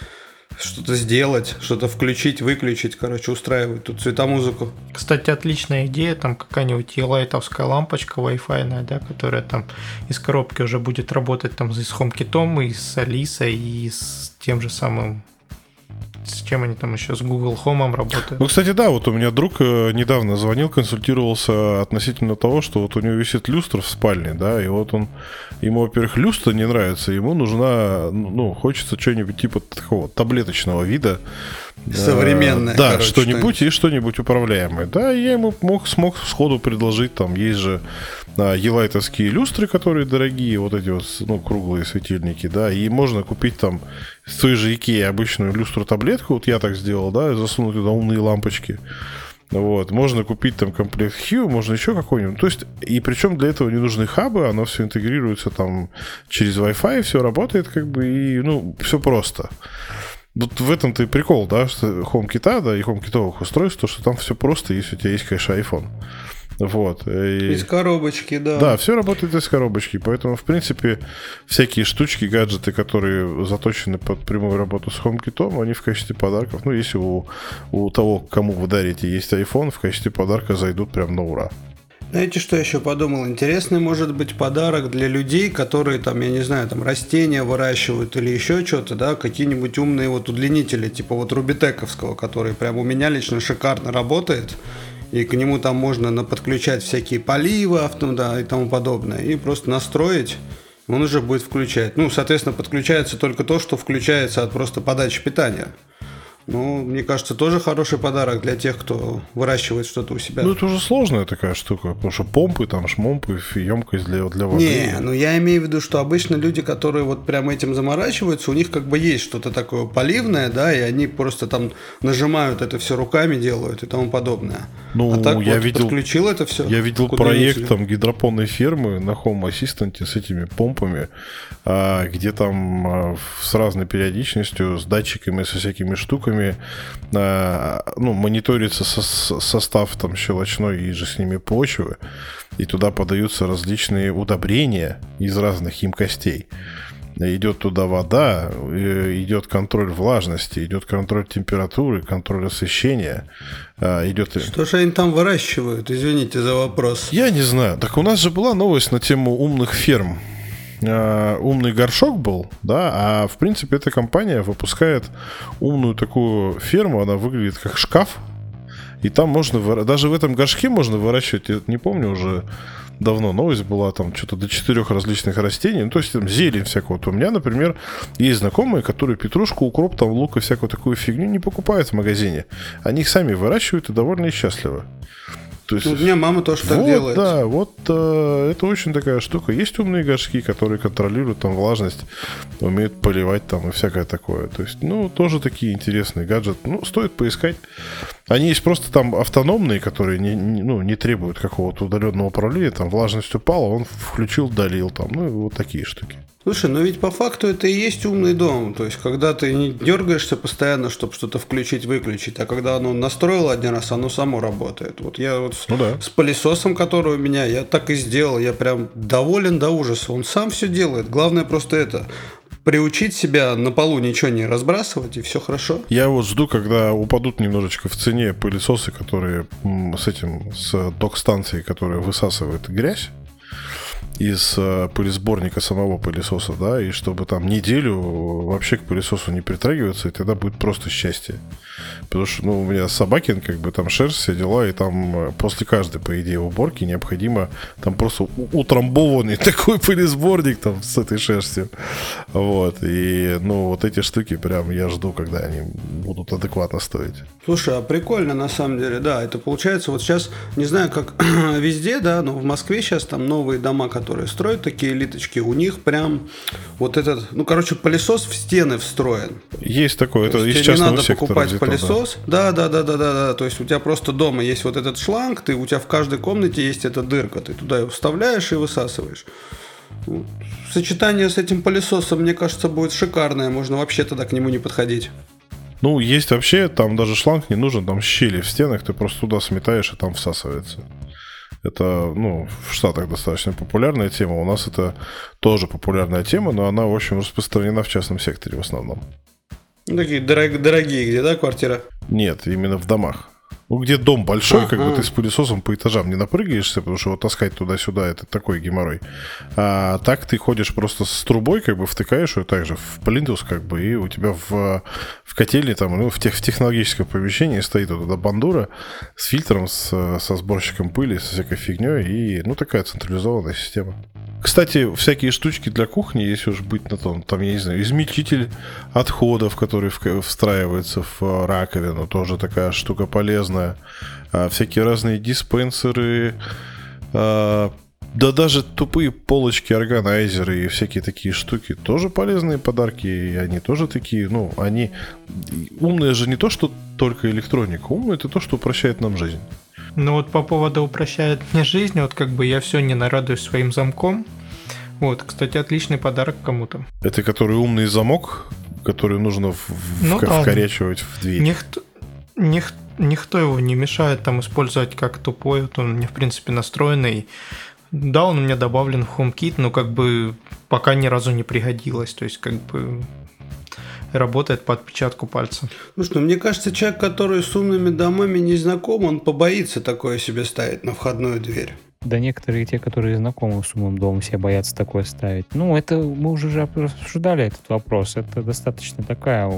что-то сделать, что-то включить, выключить, короче, устраивают тут цветомузыку. Кстати, отличная идея, там какая-нибудь елайтовская лампочка Wi-Fi, да, которая там из коробки уже будет работать там с HomeKit, и с Алисой, и с тем же самым, с чем они там еще, с Google Home работают. Ну, кстати, да, вот у меня друг недавно звонил, консультировался относительно того, что вот у него висит люстра в спальне, да, и вот он, ему, во-первых, люстра не нравится, ему нужна, ну, хочется чего-нибудь типа такого таблеточного вида. Современное. Да, короче, что-нибудь и что-нибудь управляемое. Да, я ему смог сходу предложить, там есть же елайтовские люстры, которые дорогие, вот эти вот, ну, круглые светильники, да, и можно купить там с той же Икеи обычную люстру-таблетку, вот я так сделал, да, засунуть туда умные лампочки. Вот, можно купить там комплект Hue, можно еще какой-нибудь. То есть, и причем для этого не нужны хабы, оно все интегрируется там через Wi-Fi, все работает, как бы, и, ну, все просто. Вот в этом-то и прикол, да, что HomeKit, да, и HomeKit-овых устройств, то, что там все просто, если у тебя есть, конечно, iPhone. Вот. И... из коробочки, да. Да, все работает из коробочки, поэтому, в принципе, всякие штучки, гаджеты, которые заточены под прямую работу с HomeKit, они в качестве подарков, ну, если у того, кому вы дарите, есть iPhone, в качестве подарка зайдут прям на ура. Знаете, что я еще подумал? Интересный может быть подарок для людей, которые там, я не знаю, там растения выращивают или еще что-то, да, какие-нибудь умные вот удлинители, типа вот рубитековского, который прям у меня лично шикарно работает. И к нему там можно подключать всякие поливы, да, и тому подобное. И просто настроить, он уже будет включать. Ну, соответственно, подключается только то, что включается от просто подачи питания. Ну, мне кажется, тоже хороший подарок для тех, кто выращивает что-то у себя. Ну, это уже сложная такая штука, потому что помпы, там, шмомпы, емкость для воды. Не, ну я имею в виду, что обычно люди, которые вот прям этим заморачиваются, у них как бы есть что-то такое поливное, да, и они просто там нажимают это все руками, делают и тому подобное. Ну, а так я вот видел, подключил это все. Я видел проект там гидропонной фермы на Home Assistant с этими помпами, где там с разной периодичностью, с датчиками, со всякими штуками, ну, мониторится состав там щелочной и же с ними почвы, и туда подаются различные удобрения из разных химкостей. Идет туда вода, идет контроль влажности, идет контроль температуры, контроль освещения. Идет... Что же они там выращивают? Извините за вопрос. Я не знаю. Так у нас же была новость на тему умных ферм. Умный горшок был, да, а в принципе эта компания выпускает умную такую ферму, она выглядит как шкаф, и там можно, даже в этом горшке можно выращивать, я не помню уже давно, новость была, там что-то до 4 различных растений, ну, то есть там зелень всякого. Вот у меня, например, есть знакомые, которые петрушку, укроп, там лук и всякую такую фигню не покупают в магазине, они их сами выращивают и довольно счастливы. Есть, у меня мама тоже так делает. Да, вот это очень такая штука. Есть умные горшки, которые контролируют там влажность, умеют поливать там и всякое такое. То есть, ну, тоже такие интересные гаджеты. Ну, стоит поискать. Они есть просто там автономные, которые не требуют какого-то удаленного управления. Там влажность упала, он включил, долил там. Ну, вот такие штуки. Слушай, но ведь по факту это и есть умный дом. То есть, когда ты не дергаешься постоянно, чтобы что-то включить-выключить, а когда оно настроило один раз, оно само работает. Вот я вот с пылесосом, который у меня, я так и сделал. Я прям доволен до ужаса. Он сам все делает. Главное просто это... приучить себя на полу ничего не разбрасывать, и все хорошо. Я вот жду, когда упадут немножечко в цене пылесосы, которые с док-станцией, которая высасывает грязь из пылесборника самого пылесоса, да, и чтобы там неделю вообще к пылесосу не притрагиваться, и тогда будет просто счастье. Потому что, у меня собакин, там шерсть, все дела, и там после каждой, по идее, уборки необходимо там просто утрамбованный такой пылесборник там с этой шерстью. Вот, и, вот эти штуки прям я жду, когда они будут адекватно стоить. Слушай, а прикольно, на самом деле, да, это получается, вот сейчас, не знаю, как везде, да, но в Москве сейчас там новые дома, которые строят такие элиточки, у них прям вот этот, пылесос в стены встроен. Есть такое, это из частного сектора. Тебе не надо покупать пылесос. Да. То есть у тебя просто дома есть вот этот шланг, у тебя в каждой комнате есть эта дырка, ты туда ее вставляешь и высасываешь. Сочетание с этим пылесосом, мне кажется, будет шикарное, можно вообще тогда к нему не подходить. Есть вообще, там даже шланг не нужен, там щели в стенах, ты просто туда сметаешь и там всасывается. Это, в Штатах достаточно популярная тема. У нас это тоже популярная тема, но она, в общем, распространена в частном секторе в основном. Такие дорогие где, да, квартира? Нет, именно в домах. Где дом большой, ты с пылесосом по этажам не напрыгаешься, потому что его таскать туда-сюда — это такой геморрой. А так ты ходишь просто с трубой, втыкаешь ее также в плинтус, и у тебя в котельне, в технологическом помещении стоит вот эта бандура с фильтром, со сборщиком пыли, со всякой фигней, и, такая централизованная система. Кстати, всякие штучки для кухни, если уж быть на том, там, я не знаю, измельчитель отходов, который встраивается в раковину, тоже такая штука полезная. Всякие разные диспенсеры, да даже тупые полочки, органайзеры и всякие такие штуки тоже полезные подарки, и они тоже такие, умные же не то, что только электроника, умные — это то, что упрощает нам жизнь. По поводу упрощает мне жизнь, я все не нарадуюсь своим замком. Вот, кстати, отличный подарок кому-то. Это который умный замок, который нужно вкорячивать в дверь. Никто его не мешает там использовать как тупой, он мне, в принципе, настроенный. Да, он у меня добавлен в HomeKit, но пока ни разу не пригодилось, то есть работает по отпечатку пальца. Мне кажется, человек, который с умными домами не знаком, он побоится такое себе ставить на входную дверь. Да некоторые те, которые знакомы с умным домом, все боятся такое ставить. Это мы уже обсуждали этот вопрос. Это достаточно такая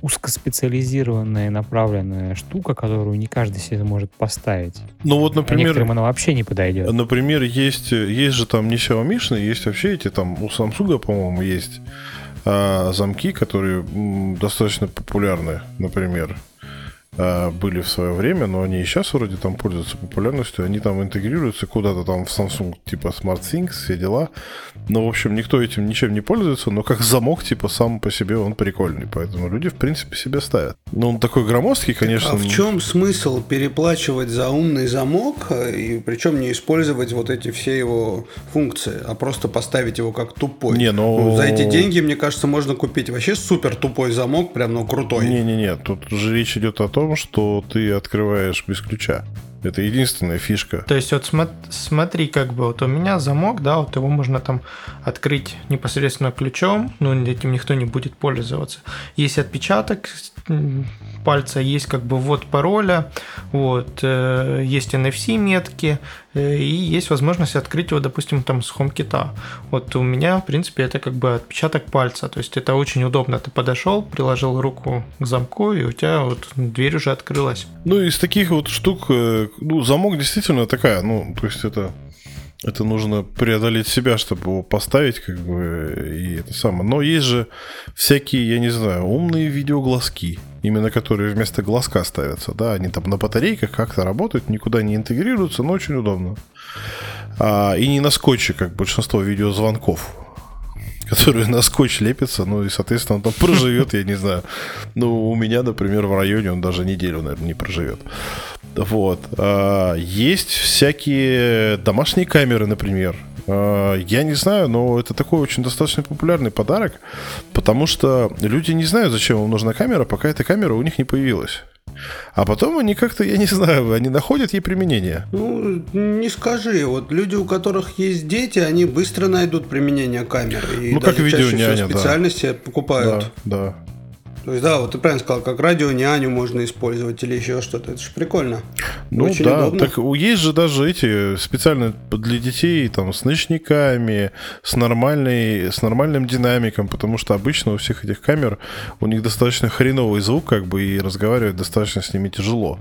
узкоспециализированная направленная штука, которую не каждый себе может поставить. Например, а некоторым она вообще не подойдет. Например, есть же там не Xiaomi-шные, есть вообще эти там у Samsung, по-моему, есть замки, которые достаточно популярны, например, были в свое время, но они и сейчас вроде там пользуются популярностью, они там интегрируются куда-то там в Samsung, типа SmartThings, все дела. В общем, никто этим ничем не пользуется, но как замок, сам по себе он прикольный, поэтому люди, в принципе, себе ставят. Но он такой громоздкий, конечно. А в чем смысл переплачивать за умный замок, и причем не использовать вот эти все его функции, а просто поставить его как тупой? За эти деньги, мне кажется, можно купить вообще супер тупой замок, прям, крутой. Не-не-не, тут же речь идет о том, что ты открываешь без ключа. Это единственная фишка. То есть, смотри, у меня замок, да, его можно там открыть непосредственно ключом, этим никто не будет пользоваться. Есть отпечаток пальца, есть ввод пароля, есть NFC метки, и есть возможность открыть его, допустим, там с HomeKit. У меня, в принципе, это отпечаток пальца, то есть это очень удобно. Ты подошел, приложил руку к замку, и у тебя дверь уже открылась. Из таких штук, замок действительно такая, то есть это нужно преодолеть себя, чтобы его поставить, и это самое. Но есть же всякие, я не знаю, умные видеоглазки, именно которые вместо глазка ставятся, да, они там на батарейках как-то работают, никуда не интегрируются, но очень удобно. И не на скотче, как большинство видеозвонков. которую на скотч лепится, ну и, соответственно, он там проживет, я не знаю. Ну, у меня, например, в районе он даже неделю, наверное, не проживет. Вот. Есть всякие домашние камеры, например. Я не знаю, но это такой очень достаточно популярный подарок, потому что люди не знают, зачем им нужна камера, пока эта камера у них не появилась. А потом они как-то, я не знаю, они находят ей применение. Ну, не скажи, вот люди, у которых есть дети, они быстро найдут применение камеры. И ну, даже как видеоняня, специальности покупают. Да, да. То есть, да, вот ты правильно сказал, как радионяню можно использовать или еще что-то. Это же прикольно. Ну очень да, удобно. Так есть же даже эти специально для детей там, с ночниками, с нормальным динамиком, потому что обычно у всех этих камер у них достаточно хреновый звук, как бы, и разговаривать достаточно с ними тяжело.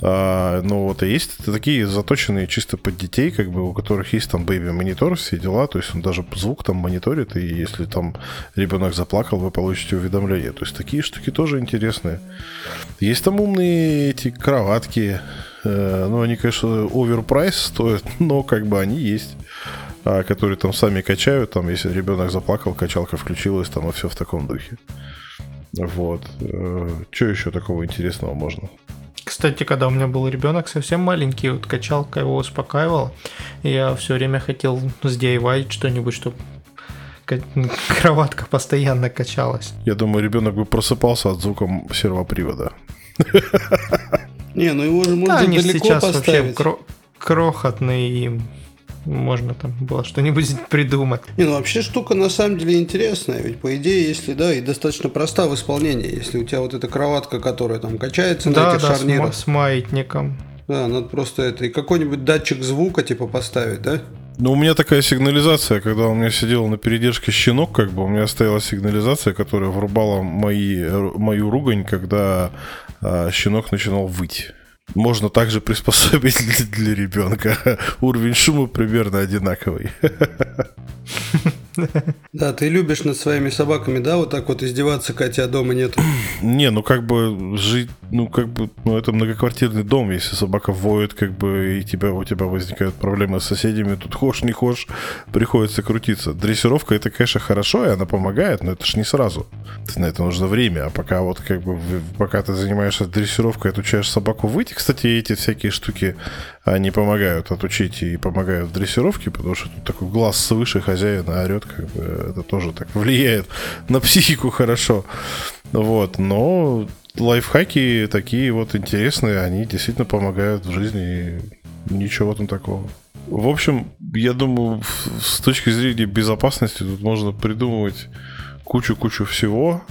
Ну вот, и есть такие заточенные чисто под детей, как бы, у которых есть там бэйби-монитор, все дела, то есть он даже звук там мониторит, и если там ребенок заплакал, вы получите уведомление. То есть такие штуки тоже интересные. Есть там умные эти кроватки, ну они, конечно, оверпрайс стоят, но как бы они есть, которые там сами качают, там если ребенок заплакал, качалка включилась, там и все в таком духе. Вот. Что еще такого интересного можно? Кстати, когда у меня был ребенок совсем маленький, вот качалка его успокаивала, я все время хотел с DIY что-нибудь, чтобы кроватка постоянно качалась. Я думаю, ребенок бы просыпался от звука сервопривода. Не, ну его же можно далеко поставить. Сейчас вообще крохотные, можно там было что-нибудь придумать. Не, ну вообще штука на самом деле интересная, ведь по идее, если да, и достаточно проста в исполнении, если у тебя вот эта кроватка, которая там качается на этих шарнирах. С маятником. Да, надо просто это, и какой-нибудь датчик звука типа поставить, да? Ну, у меня такая сигнализация, когда у меня сидел на передержке щенок, как бы, у меня стояла сигнализация, которая врубала мою ругань, когда щенок начинал выть. Можно также приспособить для ребенка. Уровень шума примерно одинаковый. Да, ты любишь над своими собаками, да, вот так вот издеваться, хотя дома нет? Не, ну как бы жить, ну как бы, ну это многоквартирный дом, если собака воет, как бы, и у тебя возникают проблемы с соседями, тут хошь, не хошь, приходится крутиться. Дрессировка, это, конечно, хорошо, и она помогает, но это ж не сразу. На это нужно время, а пока вот как бы, пока ты занимаешься дрессировкой, отучаешь собаку выйти, кстати, эти всякие штуки, они помогают отучить и помогают в дрессировке, потому что тут такой глаз свыше хозяина орет, как бы, это тоже так влияет на психику хорошо. Вот, но лайфхаки такие вот интересные, они действительно помогают в жизни, и ничего там такого. В общем, я думаю, с точки зрения безопасности тут можно придумывать кучу-кучу всего,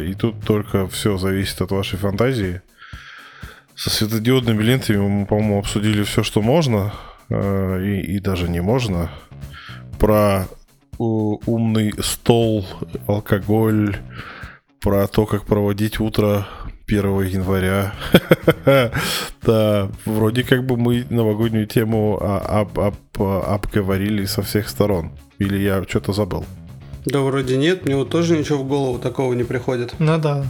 и тут только все зависит от вашей фантазии. Со светодиодными лентами мы, по-моему, обсудили все, что можно, и даже не можно. Про умный стол, алкоголь, про то, как проводить утро 1 января. Да, вроде как бы мы новогоднюю тему обговорили со всех сторон. Или я что-то забыл? Да вроде нет, мне вот тоже ничего в голову такого не приходит. Ну да,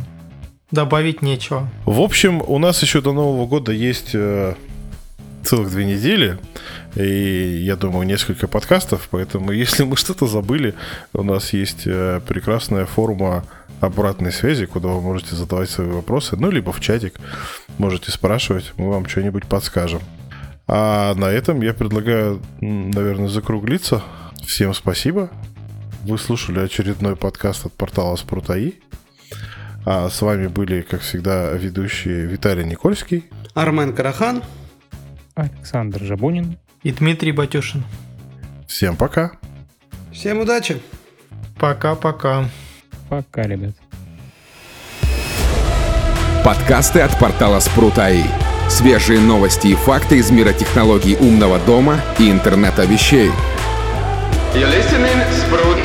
добавить нечего. В общем, у нас еще до Нового года есть... целых 2 недели, и, я думаю, несколько подкастов, поэтому, если мы что-то забыли, у нас есть прекрасная форма обратной связи, куда вы можете задавать свои вопросы, ну, либо в чатик можете спрашивать, мы вам что-нибудь подскажем. А на этом я предлагаю, наверное, закруглиться. Всем спасибо. Вы слушали очередной подкаст от портала Спрут.Аи. А с вами были, как всегда, ведущие Виталий Никольский, Армен Карахан, Александр Жабунин и Дмитрий Батюшин. Всем пока. Всем удачи. Пока-пока. Пока, ребят. Подкасты от портала Спрут.Аи. Свежие новости и факты из мира технологий умного дома и интернета вещей. You're listening, Спрут.